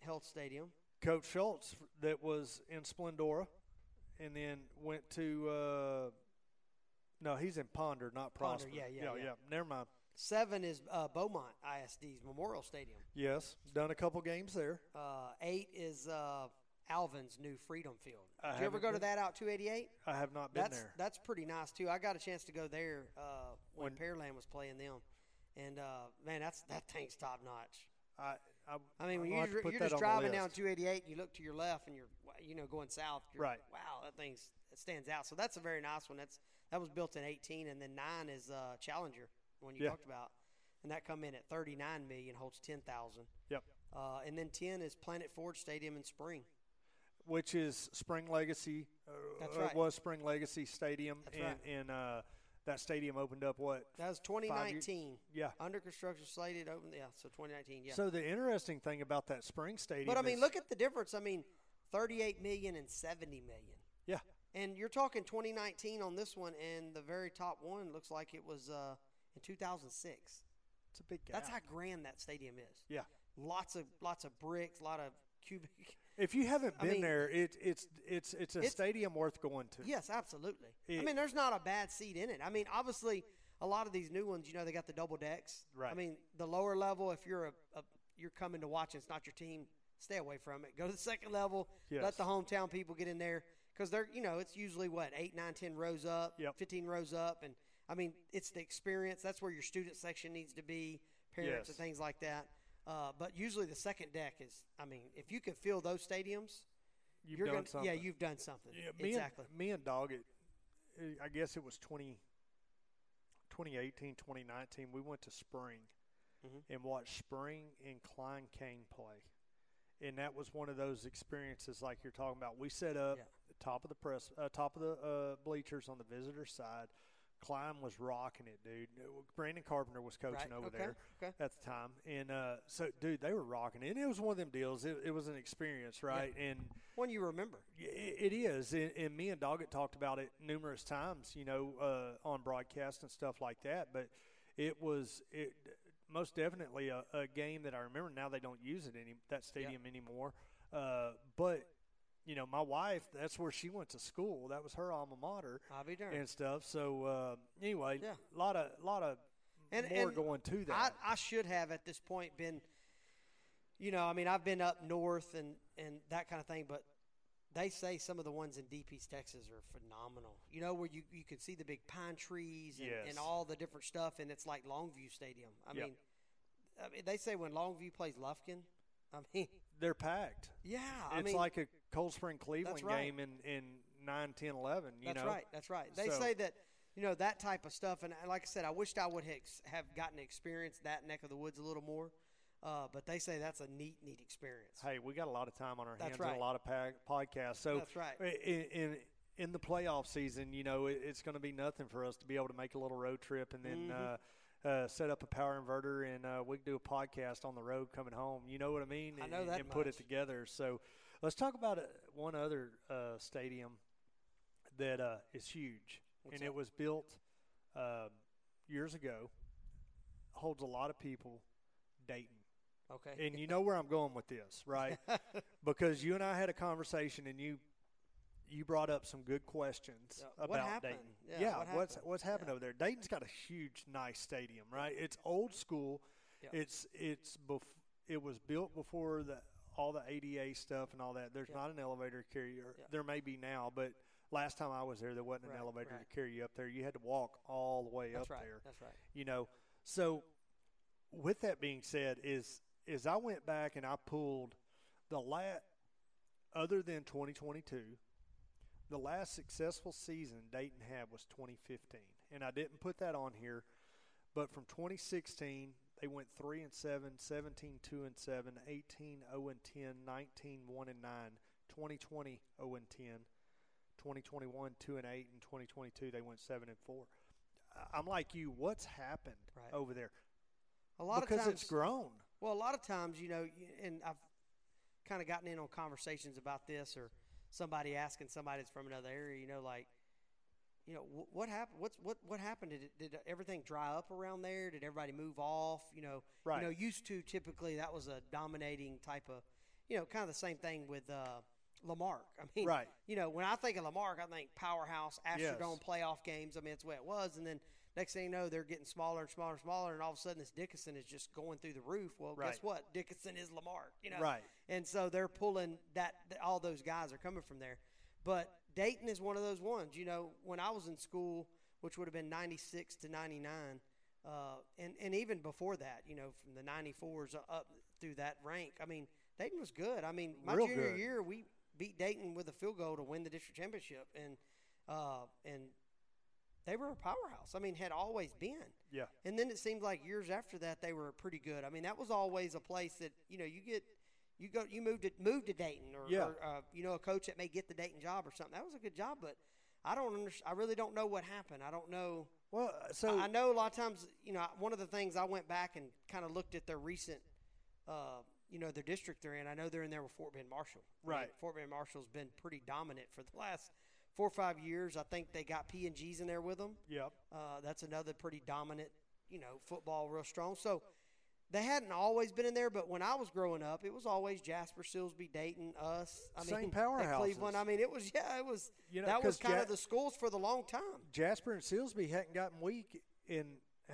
Health Stadium. Coach Schultz that was in Splendora and then went to uh, – no, he's in Ponder, not Prosper. Ponder, yeah, yeah, yeah. yeah. yeah. Never mind. Seven is uh, Beaumont I S D's Memorial Stadium. Yes, done a couple games there. Uh, eight is uh, – Alvin's new Freedom Field. Did you ever go been, to that out two eighty-eight? I have not been that's, there. That's pretty nice, too. I got a chance to go there uh, when, when Pearland was playing them. And, uh, man, that's that thing's top-notch. I I, I mean, when you're, you're, you're just driving down two eighty-eight and you look to your left and you're, you know, going south, you're right. Like, wow, that thing stands out. So that's a very nice one. That's That was built in eighteen, and then nine is uh, Challenger, the one you yeah. talked about. And that come in at thirty-nine million dollars, holds ten thousand. Yep. Uh, and then ten is Planet Ford Stadium in Spring. Which is Spring Legacy. Uh, That's right. It was Spring Legacy Stadium. That's and, right. And uh, that stadium opened up what? That was twenty nineteen. Yeah. Under construction slated. Open, yeah, so twenty nineteen, yeah. So the interesting thing about that Spring Stadium But, I mean, is, look at the difference. I mean, thirty-eight million dollars and seventy million dollars. Yeah. And you're talking twenty nineteen on this one, and the very top one looks like it was uh, in two thousand six. It's a big gap. That's how grand that stadium is. Yeah. Lots of lots of bricks, a lot of cubic. If you haven't been I mean, there, it, it's it's it's a it's, stadium worth going to. Yes, absolutely. It, I mean, there's not a bad seat in it. I mean, obviously, a lot of these new ones, you know, they got the double decks. Right. I mean, the lower level, if you're a, a you're coming to watch and it's not your team, stay away from it. Go to the second level. Yes. Let the hometown people get in there because they're, you know, it's usually what eight, nine, ten rows up, yep. fifteen rows up, and I mean, it's the experience. That's where your student section needs to be, parents yes. and things like that. Uh, but usually the second deck is, I mean, if you can fill those stadiums, you've you're done gonna, something. Yeah, you've done something. Yeah, me exactly. And, me and Doggett, I guess it was twenty, twenty eighteen, twenty nineteen, we went to Spring mm-hmm. and watched Spring and Klein Cain play. And that was one of those experiences like you're talking about. We set up yeah. the top of the press, uh, top of the uh, bleachers on the visitor side. Klein was rocking it, dude. Brandon Carpenter was coaching right. over okay. there okay. at the time. And, uh, so, dude, they were rocking it. And it was one of them deals. It, it was an experience, right? Yeah. And one you remember. It, it is. And, and me and Doggett talked about it numerous times, you know, uh, on broadcast and stuff like that. But it was it, most definitely a, a game that I remember. Now they don't use it any that stadium yeah. anymore. Uh, but – you know, my wife, that's where she went to school. That was her alma mater. I'll be darned. And stuff. So, uh, anyway, a yeah. lot of lot of and, more and going to that. I, I should have at this point been, you know, I mean, I've been up north and, and that kind of thing, but they say some of the ones in Deep East Texas are phenomenal. You know, where you, you can see the big pine trees and, yes. and all the different stuff, and it's like Longview Stadium. I, yep. mean, I mean, they say when Longview plays Lufkin, I mean, they're packed. Yeah. I it's mean, like a Cold Spring Cleveland right. game in, in nine, ten, eleven, you that's know. That's right. That's right. They so. say that, you know, that type of stuff. And like I said, I wished I would have gotten to experience that neck of the woods a little more. Uh, but they say that's a neat, neat experience. Hey, we got a lot of time on our that's hands right. and a lot of pa- podcasts. So that's right. In, in, in the playoff season, you know, it, it's going to be nothing for us to be able to make a little road trip and then mm-hmm. – uh Uh, set up a power inverter, and uh, we can do a podcast on the road coming home. You know what I mean? I know that And much. Put it together. So let's talk about one other uh, stadium that uh, is huge. What's and that? It was built uh, years ago, holds a lot of people, Dayton. Okay. And you know where I'm going with this, right? Because you and I had a conversation, and you – You brought up some good questions uh, about what happened? Dayton. Yeah, yeah what happened? what's what's happened yeah. over there? Dayton's got a huge, nice stadium, right? It's old school. Yeah. It's it's bef- it was built before the all the A D A stuff and all that. There's yeah. not an elevator to carry you. Yeah. There may be now, but last time I was there, there wasn't an right, elevator right. to carry you up there. You had to walk all the way That's up right. there. That's right. You know. So, with that being said, is is I went back and I pulled the lat other than twenty twenty-two. The last successful season Dayton had was twenty fifteen, and I didn't put that on here. But from twenty sixteen, they went three and seven, seventeen two and seven, eighteen zero and ten, nineteen one and nine, twenty twenty zero and ten, twenty twenty-one two and eight, and twenty twenty-two they went seven and four. I'm like you, what's happened right. over there? A lot because of times, it's grown. Well, a lot of times, you know, and I've kind of gotten in on conversations about this or. Somebody asking somebody that's from another area, you know, like, you know, wh- what happened? What's what? What happened? Did it, did everything dry up around there? Did everybody move off? You know, right. You know, used to typically that was a dominating type of, you know, kind of the same thing with uh, Lamarck. I mean, right. You know, when I think of Lamarck, I think powerhouse, Astrodome yes. playoff games. I mean, that's what it was. And then next thing you know, they're getting smaller and smaller and smaller, and all of a sudden this Dickinson is just going through the roof. Well, right. guess what? Dickinson is Lamarck, you know. Right. And so they're pulling that – all those guys are coming from there. But Dayton is one of those ones. You know, when I was in school, which would have been ninety-six to ninety-nine, uh, and, and even before that, you know, from the ninety-fours up through that rank. I mean, Dayton was good. I mean, my Real junior good. year, we beat Dayton with a field goal to win the district championship, and uh, and they were a powerhouse. I mean, had always been. Yeah. And then it seemed like years after that, they were pretty good. I mean, that was always a place that, you know, you get – You go. You moved to move to Dayton, or, yeah. or uh, you know, a coach that may get the Dayton job or something. That was a good job, but I don't understand. I really don't know what happened. I don't know. Well, so I, I know a lot of times. You know, one of the things I went back and kind of looked at their recent, uh, you know, their district they're in. I know they're in there with Fort Bend Marshall. Right. I mean, Fort Bend Marshall's been pretty dominant for the last four or five years. I think they got P and G's in there with them. Yep. Uh, that's another pretty dominant. You know, football real strong. So. They hadn't always been in there, but when I was growing up, it was always Jasper, Silsbee, Dayton, us. I Same mean, powerhouses. Cleveland. I mean, it was, yeah, it was, you know, that was kind ja- of the schools for the long time. Jasper and Silsbee hadn't gotten weak in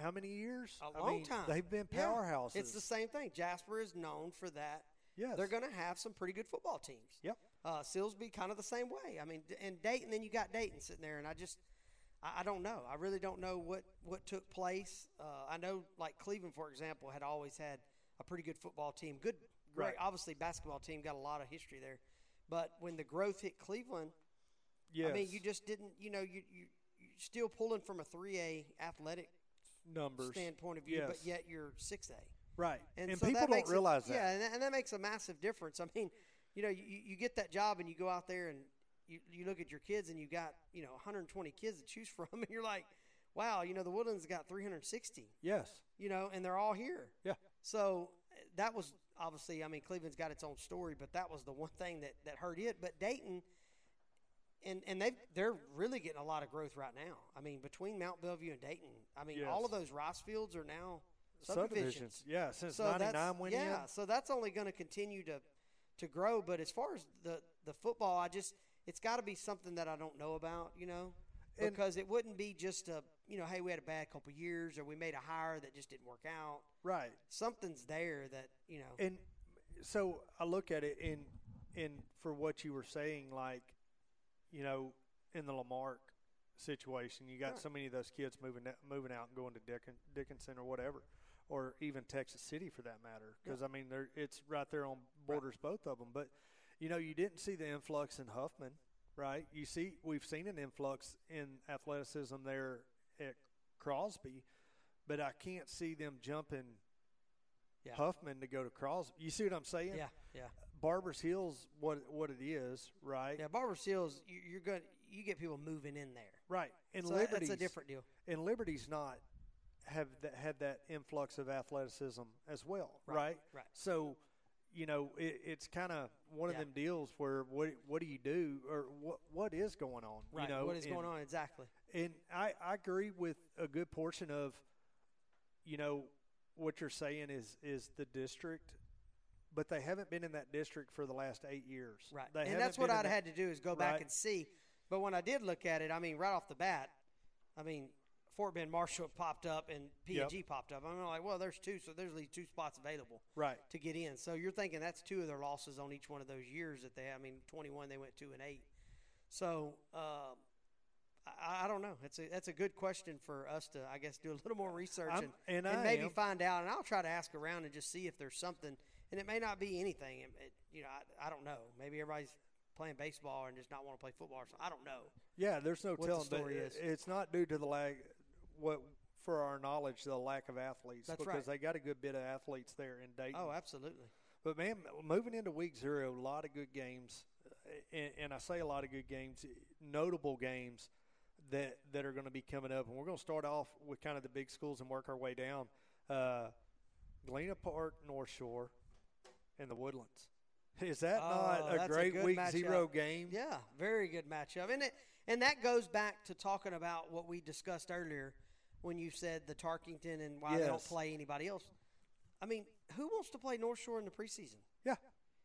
how many years? A I long mean, time. They've been powerhouses. Yeah. It's the same thing. Jasper is known for that. Yes. They're going to have some pretty good football teams. Yep. Uh, Silsbee kind of the same way. I mean, and Dayton, then you got Dayton sitting there, and I just – I don't know. I really don't know what, what took place. Uh, I know, like Cleveland, for example, had always had a pretty good football team. Good, great, right. Obviously, basketball team, got a lot of history there. But when the growth hit Cleveland, yes. I mean, you just didn't, you know, you, you, you're still pulling from a three A athletic numbers standpoint of view, yes. but yet you're six A. Right. And, and so people don't realize a, that. Yeah, and that, and that makes a massive difference. I mean, you know, you, you get that job and you go out there and, You, you look at your kids and you got, you know, one hundred twenty kids to choose from, and you're like, wow, you know, the Woodlands got three hundred sixty. Yes. You know, and they're all here. Yeah. So that was obviously, I mean, Cleveland's got its own story, but that was the one thing that, that hurt it. But Dayton, and, and they've, they're really getting a lot of growth right now. I mean, between Mount Bellevue and Dayton, I mean, yes. all of those rice fields are now subdivisions. subdivisions. Yeah, since so ninety-nine went yeah, in. Yeah, so that's only going to continue to to grow. But as far as the, the football, I just – it's got to be something that I don't know about, you know, because and, it wouldn't be just a, you know, hey, we had a bad couple of years, or we made a hire that just didn't work out. Right. Something's there that, you know. And so I look at it in, in for what you were saying, like, you know, in the Lamarck situation, you got right. so many of those kids moving moving out and going to Dickin, Dickinson or whatever, or even Texas City for that matter, because, yeah. I mean, they're, it's right there on borders, right. both of them. But – you know, you didn't see the influx in Huffman, right? You see, we've seen an influx in athleticism there at Crosby, but I can't see them jumping yeah. Huffman to go to Crosby. You see what I'm saying? Yeah, yeah. Barbers Hill's what what it is, right? Yeah, Barbers Hill's you, you're going you get people moving in there, right? And so Liberty's that's a different deal. And Liberty's not have that, had that influx of athleticism as well, right? Right. right. So. You know, it, it's kind of one yeah. of them deals where what what do you do, or what what is going on? Right, you know, what is and, going on exactly? And I, I agree with a good portion of, you know, what you're saying is is the district, but they haven't been in that district for the last eight years. Right, they and that's what I'd that, had to do is go back right. and see. But when I did look at it, I mean, right off the bat, I mean, Fort Bend Marshall popped up and P and G yep. popped up. I'm like, well, there's two, so there's at least two spots available right. to get in. So you're thinking that's two of their losses on each one of those years that they had. I mean, twenty-one, they went two and eight. So uh, I, I don't know. It's a, that's a good question for us to, I guess, do a little more research and, and, and maybe am. find out. And I'll try to ask around and just see if there's something. And it may not be anything. It, it, you know, I, I don't know. Maybe everybody's playing baseball and just not want to play football or something. I don't know. Yeah, there's no telling. The story is. It's not due to the lag. What, for our knowledge, the lack of athletes. That's because right. they got a good bit of athletes there in Dayton. Oh, absolutely. But, man, moving into week zero, a lot of good games, and, and I say a lot of good games, notable games that, that are going to be coming up. And we're going to start off with kind of the big schools and work our way down. Uh, Galena Park, North Shore, and the Woodlands. Is that oh, not a great a week matchup. Zero game? Yeah, very good matchup. And, it, and that goes back to talking about what we discussed earlier when you said the Tarkington and why yes. they don't play anybody else. I mean, who wants to play North Shore in the preseason? Yeah.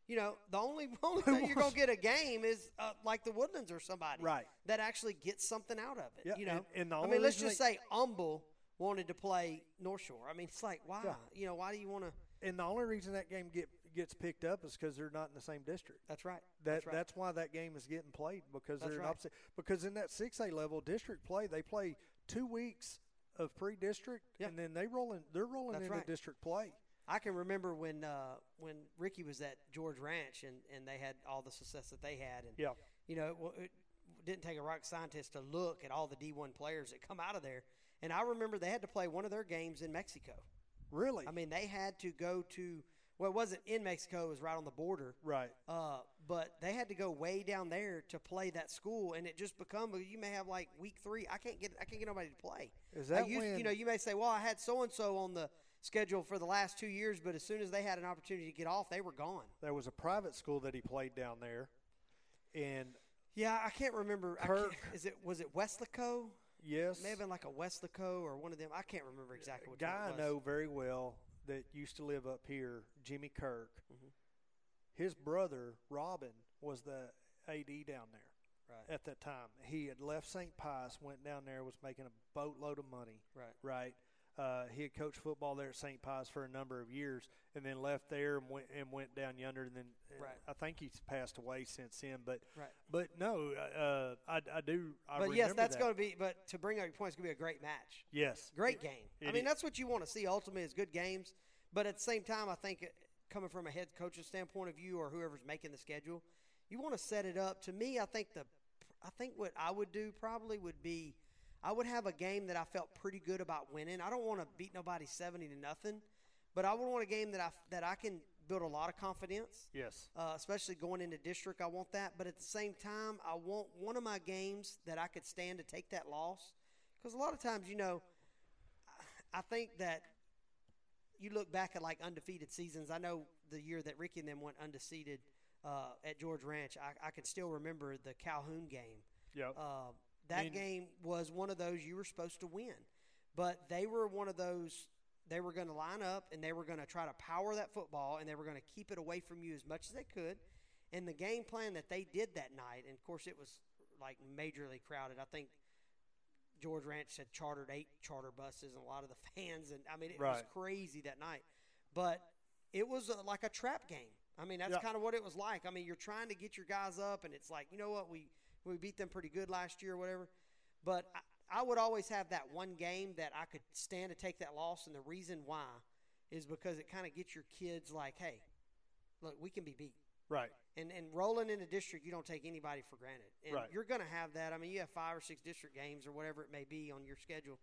You know, the only, only thing you're going to get a game is uh, like the Woodlands or somebody right. that actually gets something out of it. Yeah. You know, and, and I mean, let's just they, say Humble wanted to play North Shore. I mean, it's like, why? Yeah. You know, why do you want to – and the only reason that game get, gets picked up is because they're not in the same district. That's right. That, that's right. That's why that game is getting played, because that's they're right. opposite. Because in that six A level district play, they play two weeks of pre-district, yeah. and then they roll in, they're rolling that's into right. district play. I can remember when uh, when Ricky was at George Ranch and, and they had all the success that they had. And, yeah. you know, it, it didn't take a rocket scientist to look at all the D one players that come out of there. And I remember they had to play one of their games in Mexico. Really? I mean, they had to go to – well, it wasn't in Mexico. It was right on the border. Right. Uh, but they had to go way down there to play that school, and it just become – you may have, like, week three. I can't get I can't get nobody to play. Is that you, when – You know, you may say, well, I had so-and-so on the – schedule for the last two years, but as soon as they had an opportunity to get off, they were gone. There was a private school that he played down there, and yeah, I can't remember. Kirk, I can't, is it was it Westlaco? Yes, it may have been like a Westlaco or one of them. I can't remember exactly what. Guy I know very well that used to live up here, Jimmy Kirk. Mm-hmm. His brother Robin was the A D down there right. at that time. He had left Saint Pius, went down there, was making a boatload of money. Right, right. Uh, he had coached football there at Saint Pius for a number of years and then left there and went and went down yonder. And then right. I think he's passed away since then. But, right. but no, uh, I, I do I But, yes, that's that. going to be – but to bring up your point, it's going to be a great match. Yes. Great game. It I mean, is. That's what you want to see ultimately is good games. But at the same time, I think coming from a head coach's standpoint of view or whoever's making the schedule, you want to set it up. To me, I think the – I think what I would do probably would be – I would have a game that I felt pretty good about winning. I don't want to beat nobody seventy to nothing, but I would want a game that I, that I can build a lot of confidence. Yes. Uh, especially going into district, I want that. But at the same time, I want one of my games that I could stand to take that loss. Because a lot of times, you know, I think that you look back at, like, undefeated seasons. I know the year that Ricky and them went undefeated uh, at George Ranch, I, I could still remember the Calhoun game. Yeah. Uh, That game was one of those you were supposed to win. But they were one of those they were going to line up and they were going to try to power that football and they were going to keep it away from you as much as they could. And the game plan that they did that night, and, of course, it was, like, majorly crowded. I think George Ranch had chartered eight charter buses and a lot of the fans. And, I mean, it right. was crazy that night. But it was a, like a trap game. I mean, that's yeah. kind of what it was like. I mean, you're trying to get your guys up, and it's like, you know what, we – we beat them pretty good last year or whatever. But I, I would always have that one game that I could stand to take that loss, and the reason why is because it kind of gets your kids like, hey, look, we can be beat. Right. And and rolling in a district, you don't take anybody for granted. And right. you're going to have that. I mean, you have five or six district games or whatever it may be on your schedule.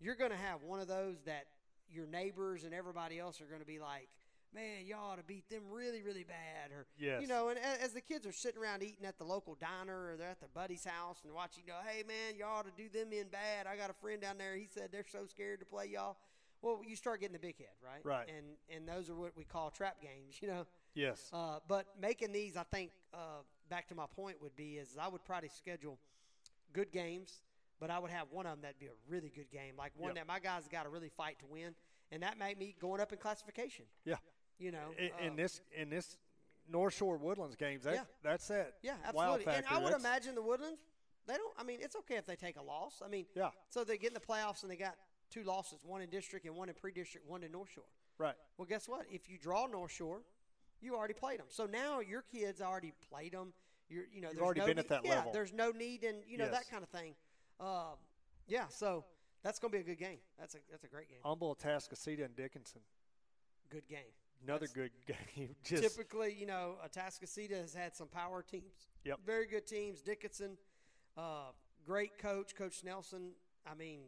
You're going to have one of those that your neighbors and everybody else are going to be like, man, y'all ought to beat them really, really bad. Or, yes. you know, and as the kids are sitting around eating at the local diner or they're at their buddy's house and watching, you know, hey, man, y'all ought to do them in bad. I got a friend down there. He said they're so scared to play y'all. Well, you start getting the big head, right? Right. And and those are what we call trap games, you know. Yes. Uh, but making these, I think, uh, back to my point would be is I would probably schedule good games, but I would have one of them that would be a really good game, like one yep. that my guys got to really fight to win, and that made me going up in classification. Yeah. You know, in, in uh, this in this North Shore Woodlands games, that, yeah. that's that. Yeah, absolutely. Wow, and I would that's, imagine the Woodlands, they don't. I mean, it's okay if they take a loss. I mean, yeah. So they get in the playoffs and they got two losses, one in district and one in pre-district, one in North Shore. Right. Well, guess what? If you draw North Shore, you already played them. So now your kids already played them. You're, you know, you've already no been need, at that yeah, level. Yeah, there's no need and you know yes. that kind of thing. Uh, yeah. So that's going to be a good game. That's a that's a great game. Humble, Atascocita, and Dickinson. Good game. Another That's good game. Just typically, you know, Atascocita has had some power teams. Yep. Very good teams. Dickinson, uh, great coach, Coach Nelson. I mean,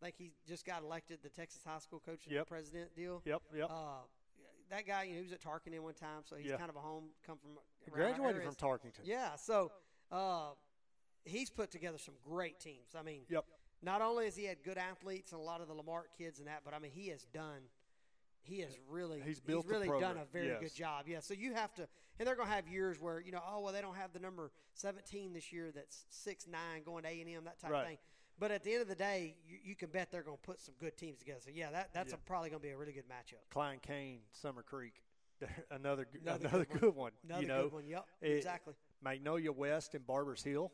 like he just got elected the Texas High School Coach and yep. President deal. Yep, yep. Uh, that guy, you know, he was at Tarkington one time, so he's yeah. kind of a home, come from – graduated from Tarkington. Yeah, so uh, he's put together some great teams. I mean, yep. not only has he had good athletes and a lot of the Lamarck kids and that, but, I mean, he has done – He has really he's, he's really done a very yes. good job. Yeah, so you have to – and they're going to have years where, you know, oh, well, they don't have the number seventeen this year that's six nine going to A and M, that type right. of thing. But at the end of the day, you, you can bet they're going to put some good teams together. So, yeah, that, that's yeah. A, probably going to be a really good matchup. Klein Cain, Summer Creek, another, another, another good, good one. Another you know, good one, yep, it, exactly. Magnolia West and Barbers Hill.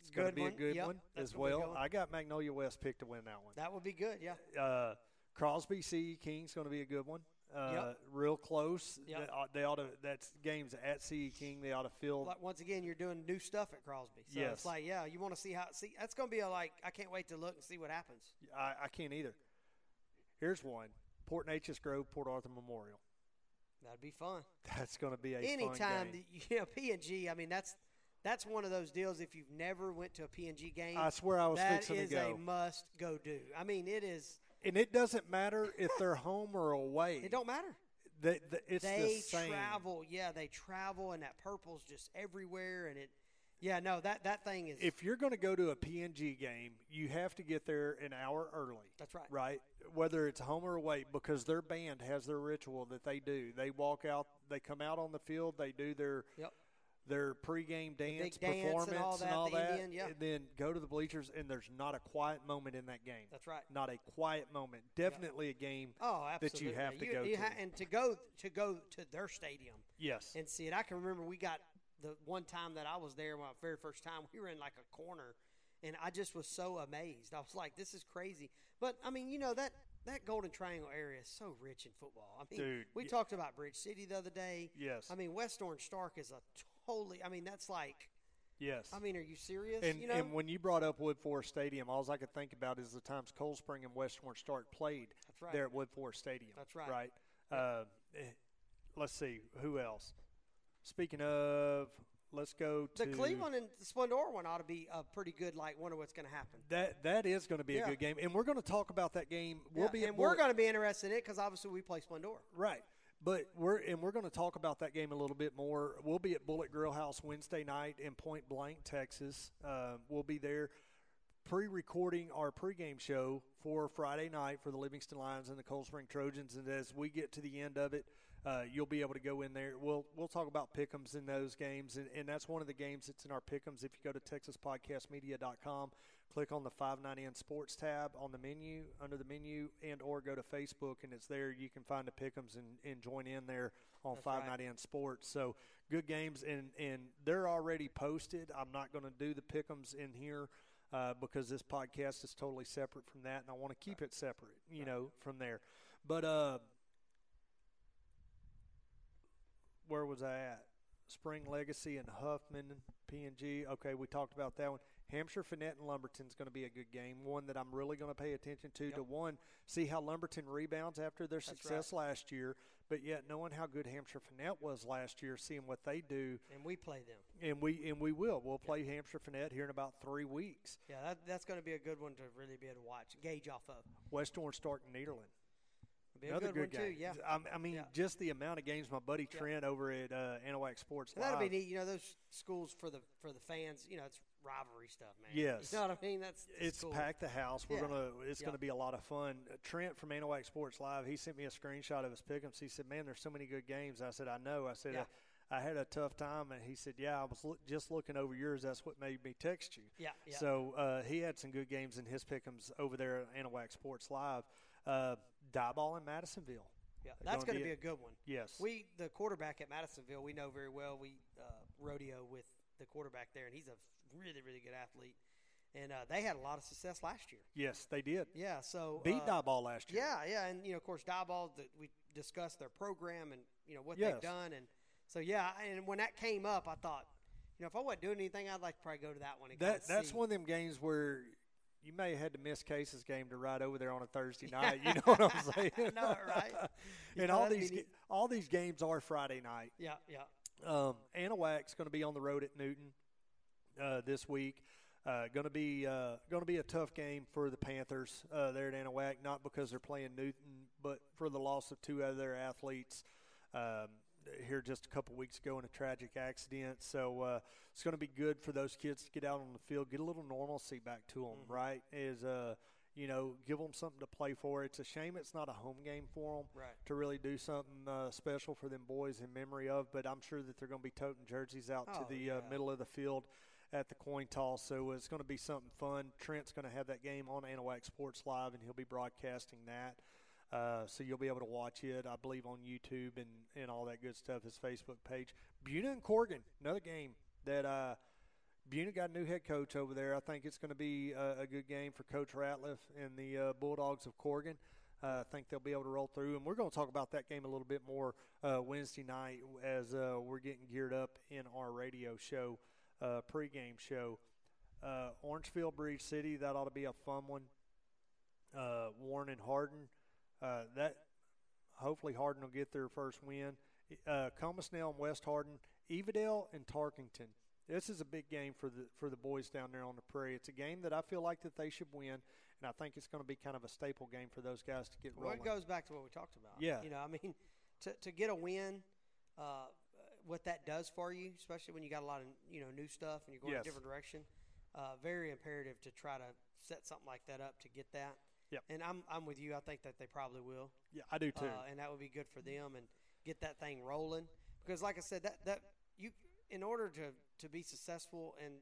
It's going to be a good yep. one that's as well. I got Magnolia West picked to win that one. That would be good, yeah. Uh Crosby C E King's going to be a good one. Uh, yep. Real close. Yep. They, they ought to. That's games at C E King. They ought to fill. Like once again, you're doing new stuff at Crosby. So yes. It's like, yeah, you want to see how. See, that's going to be a like. I can't wait to look and see what happens. I, I can't either. Here's one. Port Neches Grove, Port Arthur Memorial. That'd be fun. That's going to be a Anytime fun game. Anytime, you know, P and G, I mean, that's that's one of those deals if you've never went to a P and G game. I swear I was fixing to go. That is a must-go do. I mean, it is. And it doesn't matter if they're home or away. It don't matter. The, the, it's they the same. travel, yeah, they travel, and that purple's just everywhere, and it, yeah, no, that, that thing is. If you're going to go to a P and G game, you have to get there an hour early. That's right. Right? Whether it's home or away, because their band has their ritual that they do. They walk out, they come out on the field, they do their yep. their pregame dance, the dance performance, and all that, and, all that, Indian, yeah. and then go to the bleachers, and there's not a quiet moment in that game. That's right. Not a quiet moment. Definitely yep. a game oh, that you have to you, go you to. Ha- and to go to go to their stadium. Yes. And see it. I can remember we got the one time that I was there, my very first time, we were in like a corner, and I just was so amazed. I was like, this is crazy. But, I mean, you know, that, that Golden Triangle area is so rich in football. I mean, Dude, we yeah. talked about Bridge City the other day. Yes. I mean, West Orange Stark is a t- Holy, I mean, that's like – Yes. I mean, are you serious? And, you know? and when you brought up Wood Forest Stadium, all I could think about is the times Cold Spring and West Orange Stark played that's right. there at Wood Forest Stadium. That's right. Right? Yeah. Uh, let's see. Who else? Speaking of, let's go to – The Cleveland and the Splendor one ought to be a pretty good, like, wonder what's going to happen. That That is going to be yeah. a good game. And we're going to talk about that game. We'll yeah. be And we're going to be interested in it because obviously we play Splendor. Right. But we're and we're going to talk about that game a little bit more. We'll be at Bullet Grill House Wednesday night in Point Blank, Texas. Uh, we'll be there pre-recording our pregame show for Friday night for the Livingston Lions and the Cold Spring Trojans. And as we get to the end of it, uh, you'll be able to go in there. We'll we'll talk about pick'ems in those games, and, and that's one of the games that's in our pick'ems. If you go to Texas Podcast Media dot com, click on the five ninety N Sports tab on the menu, under the menu, and or go to Facebook, and it's there. You can find the pick'ems and, and join in there on that's five ninety N right. Sports. So good games, and, and they're already posted. I'm not going to do the pick'ems in here. Uh, because this podcast is totally separate from that, and I want to keep right. it separate, you right. know, from there. But uh, where was I at? Spring Legacy and Huffman, P and G. Okay, we talked about that one. Hampshire Finette and Lumberton is going to be a good game, one that I'm really going to pay attention to, yep. to one, see how Lumberton rebounds after their That's success right. last year, but yet knowing how good Hampshire Finette was last year, seeing what they do. And we play them. And we and we will. We'll play yep. Hampshire Finette here in about three weeks. Yeah, that, that's going to be a good one to really be able to watch, gauge off of. West Orange Stark and Nederland. Be a Another good, good one game. Too, yeah. I, I mean, yeah. just the amount of games my buddy Trent yeah. over at uh, Anahuac Sports Live. That'll be neat. You know, those schools for the for the fans. You know, it's rivalry stuff, man. Yes, you know what I mean. That's, that's it's cool. Packed the house. We're yeah. gonna. It's yeah. gonna be a lot of fun. Trent from Anahuac Sports Live. He sent me a screenshot of his pickups. He said, "Man, there's so many good games." I said, "I know." I said, yeah. I, "I had a tough time," and he said, "Yeah, I was look, just looking over yours. That's what made me text you." Yeah. yeah. So uh, he had some good games in his pickups over there at Anahuac Sports Live. Uh, Diboll in Madisonville. Yeah, that's going to be a good one. Yes. We the quarterback at Madisonville we know very well. We uh, rodeo with the quarterback there, and he's a really, really good athlete. And uh, they had a lot of success last year. Yes, they did. Yeah, so beat uh, Diboll last year. Yeah, yeah, and you know, of course, Diboll. The, we discussed their program and you know what yes. they've done, and so yeah. And when that came up, I thought, you know, if I wasn't doing anything, I'd like to probably go to that one. And that that's see. one of them games where. You may have had to miss Case's game to ride over there on a Thursday night. You know what I'm saying? I know it, right? You and know, all these neat. all these games are Friday night. Yeah, yeah. Um, Anahuac's going to be on the road at Newton uh, this week. Uh, going to be uh, going to be a tough game for the Panthers uh, there at Anahuac, not because they're playing Newton, but for the loss of two other athletes. Um here just a couple weeks ago in a tragic accident. So uh, it's going to be good for those kids to get out on the field, get a little normalcy back to them, mm-hmm. right, is, uh, you know, give them something to play for. It's a shame it's not a home game for them right. to really do something uh, special for them boys in memory of, but I'm sure that they're going to be toting jerseys out oh, to the yeah. uh, middle of the field at the coin toss. So it's going to be something fun. Trent's going to have that game on Anahuac Sports Live, and he'll be broadcasting that. Uh, so you'll be able to watch it, I believe, on YouTube and, and all that good stuff, his Facebook page. Buna and Corgan, another game that uh, Buna got a new head coach over there. I think it's going to be a, a good game for Coach Ratliff and the uh, Bulldogs of Corgan. Uh, I think they'll be able to roll through. And we're going to talk about that game a little bit more uh, Wednesday night as uh, we're getting geared up in our radio show, uh, pregame show. Uh, Orangefield, Breeze City, that ought to be a fun one. Uh, Warren and Harden. Uh, that Hopefully Harden will get their first win. Uh, Comasnell and West Harden, Evadale and Tarkington. This is a big game for the for the boys down there on the prairie. It's a game that I feel like that they should win, and I think it's going to be kind of a staple game for those guys to get rolling. Well, it goes back to what we talked about. Yeah. You know, I mean, to, to get a win, uh, what that does for you, especially when you got a lot of, you know, new stuff and you're going yes. a different direction, uh, very imperative to try to set something like that up to get that. Yep. And I'm I'm with you. I think that they probably will. Yeah, I do too. Uh, and that would be good for them and get that thing rolling. Because like I said, that, that you – in order to, to be successful and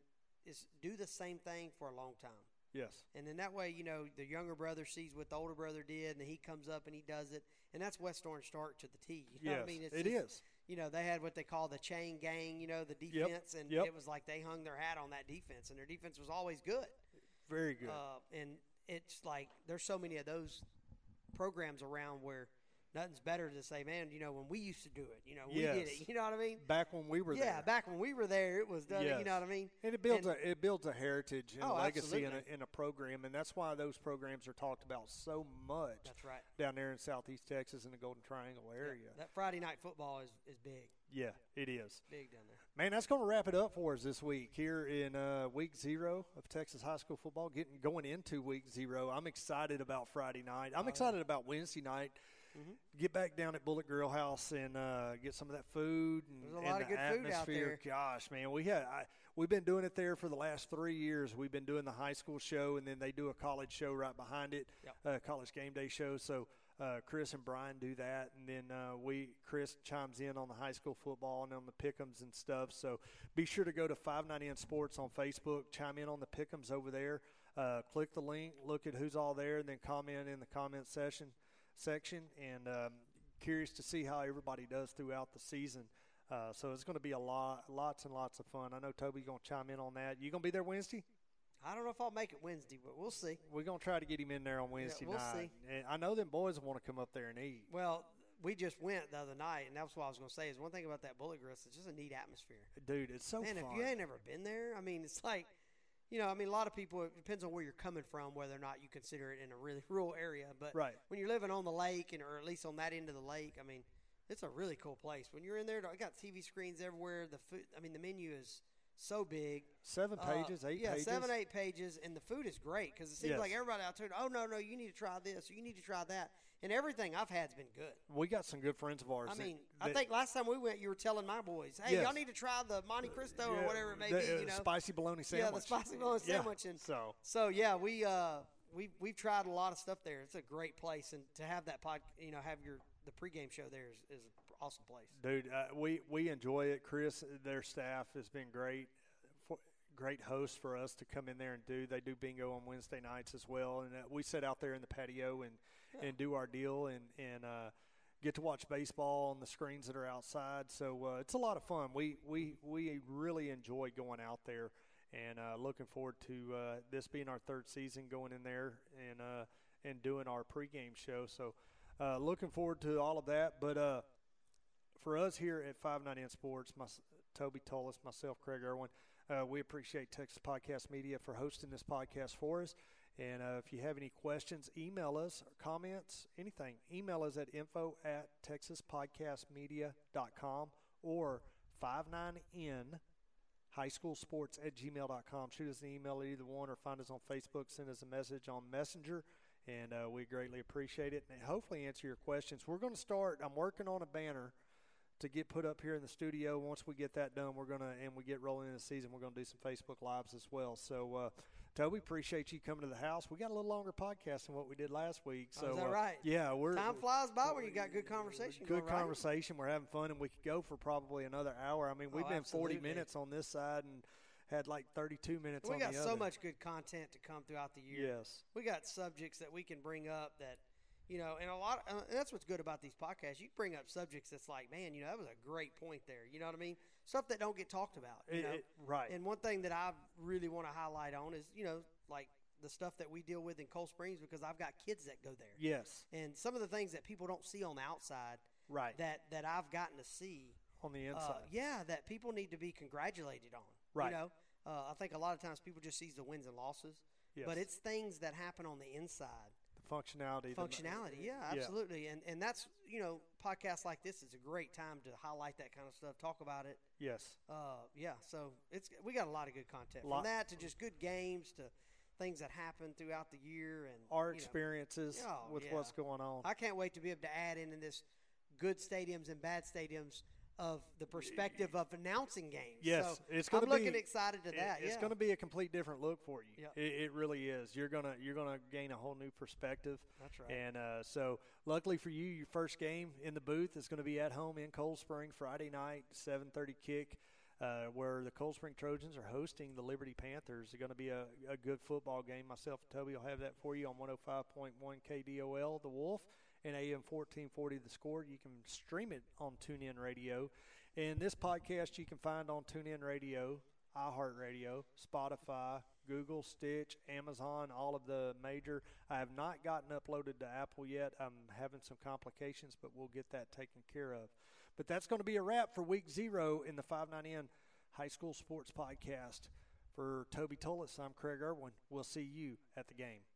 is do the same thing for a long time. Yes. And then that way, you know, the younger brother sees what the older brother did, and then he comes up and he does it. And that's West Orange Stark to the T. You know yes, what I mean? It's, it it's, is. You know, they had what they call the chain gang, you know, the defense. Yep, and yep. it was like they hung their hat on that defense, and their defense was always good. Very good. Uh, and it's like there's so many of those programs around where nothing's better to say, man, you know, when we used to do it, you know, we yes. did it. You know what I mean? Back when we were yeah, there. Yeah, back when we were there, it was done. Yes. You know what I mean? And it builds, and, a, it builds a heritage and oh, legacy in a, in a program, and that's why those programs are talked about so much that's right. down there in Southeast Texas in the Golden Triangle area. Yeah, that Friday night football is, is big. Yeah, it is. Big down there. Man, that's going to wrap it up for us this week here in uh, week zero of Texas high school football, getting going into week zero. I'm excited about Friday night. I'm oh, excited yeah. about Wednesday night. Mm-hmm. Get back down at Bullet Grill House and uh, get some of that food. And, There's a lot and of the good atmosphere. Food out there. Gosh, man, we had I, we've been doing it there for the last three years. We've been doing the high school show, and then they do a college show right behind it, yep. uh, college game day show. So uh, Chris and Brian do that, and then uh, we Chris chimes in on the high school football and on the pick'ems and stuff. So be sure to go to five ninety N Sports on Facebook. Chime in on the pick'ems over there. Uh, click the link, look at who's all there, and then comment in the comment session. section and um, curious to see how everybody does throughout the season. Uh, so it's going to be a lot, lots and lots of fun. I know Toby's going to chime in on that. You going to be there Wednesday? I don't know if I'll make it Wednesday, but we'll see. We're going to try to get him in there on Wednesday yeah, we'll night. See. And I know them boys want to come up there and eat. Well, we just went the other night, and that's what I was going to say is one thing about that Bullet Grill, it's just a neat atmosphere. Dude, it's so Man, fun. And if you ain't ever been there, I mean, it's like, you know, I mean, a lot of people, it depends on where you're coming from, whether or not you consider it in a really rural area. But right. when you're living on the lake, and or at least on that end of the lake, I mean, it's a really cool place. When you're in there, I got T V screens everywhere. The food, I mean, the menu is so big. Seven pages, uh, eight yeah, pages. Yeah, seven, eight pages, and the food is great because it seems yes. like everybody out there, oh, no, no, you need to try this, you need to try that. And everything I've had has been good. We got some good friends of ours. I mean, that, that, I think last time we went, you were telling my boys, hey, yes. y'all need to try the Monte Cristo yeah, or whatever it may the, be. You know? Spicy bologna sandwich. Yeah, the spicy bologna yeah. sandwich. And so, so yeah, we, uh, we, we've tried a lot of stuff there. It's a great place, and to have that pod, you know, have your – the pregame show there is, is an awesome place. Dude, uh, we, we enjoy it. Chris, their staff has been great, for, great hosts for us to come in there and do. They do bingo on Wednesday nights as well. And uh, we sit out there in the patio and, yeah. and do our deal and, and uh, get to watch baseball on the screens that are outside. So uh, it's a lot of fun. We, we, we really enjoy going out there and uh, looking forward to uh, this being our third season going in there and, uh, and doing our pregame show. So, Uh, looking forward to all of that. But uh, for us here at five ninety N Sports, my, Toby Tullis, myself, Craig Irwin, uh, we appreciate Texas Podcast Media for hosting this podcast for us. And uh, if you have any questions, email us, or comments, anything. Email us at info at texas podcast media dot com or five nine N high school sports at gmail dot com. Shoot us an email at either one or find us on Facebook. Send us a message on Messenger. And uh, we greatly appreciate it, and hopefully answer your questions. We're going to start. I'm working on a banner to get put up here in the studio. Once we get that done, we're going to and we get rolling in the season. We're going to do some Facebook Lives as well. So, uh, Toby, appreciate you coming to the house. We got a little longer podcast than what we did last week. So, oh, is that right? Uh, yeah, we're time flies by when you got good conversation. Good going, conversation. Right? We're having fun, and we could go for probably another hour. I mean, we've oh, been absolutely. forty minutes on this side and had like thirty-two minutes we on the other. We got so much good content to come throughout the year. Yes. We got subjects that we can bring up that, you know, and a lot of, and that's what's good about these podcasts. You bring up subjects that's like, man, you know, that was a great point there. You know what I mean? Stuff that don't get talked about. You it, know? It, right. And one thing that I really want to highlight on is, you know, like the stuff that we deal with in Cold Springs because I've got kids that go there. Yes. And some of the things that people don't see on the outside right. that, that I've gotten to see. On the inside. Uh, yeah, that people need to be congratulated on. Right. You know, uh, I think a lot of times people just see the wins and losses. Yes. But it's things that happen on the inside. The functionality. Functionality, yeah, absolutely. Yeah. And and that's, you know, podcasts like this is a great time to highlight that kind of stuff, talk about it. Yes. Uh, yeah, so it's we got a lot of good content. From that to just good games to things that happen throughout the year and our experiences know, oh, with yeah. what's going on. I can't wait to be able to add in, in this good stadiums and bad stadiums of the perspective of announcing games. Yes, so it's going to be. I'm looking excited to that. It, it's yeah. going to be a complete different look for you. Yep. It, it really is. You're gonna you're gonna gain a whole new perspective. That's right. And uh, so, luckily for you, your first game in the booth is going to be at home in Cold Spring Friday night, seven thirty kick, uh, where the Cold Spring Trojans are hosting the Liberty Panthers. It's going to be a, a good football game. Myself and Toby will have that for you on one oh five point one K D O L, the Wolf. And A M fourteen forty, The Score. You can stream it on TuneIn Radio. And this podcast you can find on TuneIn Radio, iHeartRadio, Spotify, Google, Stitch, Amazon, all of the major. I have not gotten uploaded to Apple yet. I'm having some complications, but we'll get that taken care of. But that's going to be a wrap for week zero in the five nine N High School Sports Podcast. For Toby Tullis, I'm Craig Irwin. We'll see you at the game.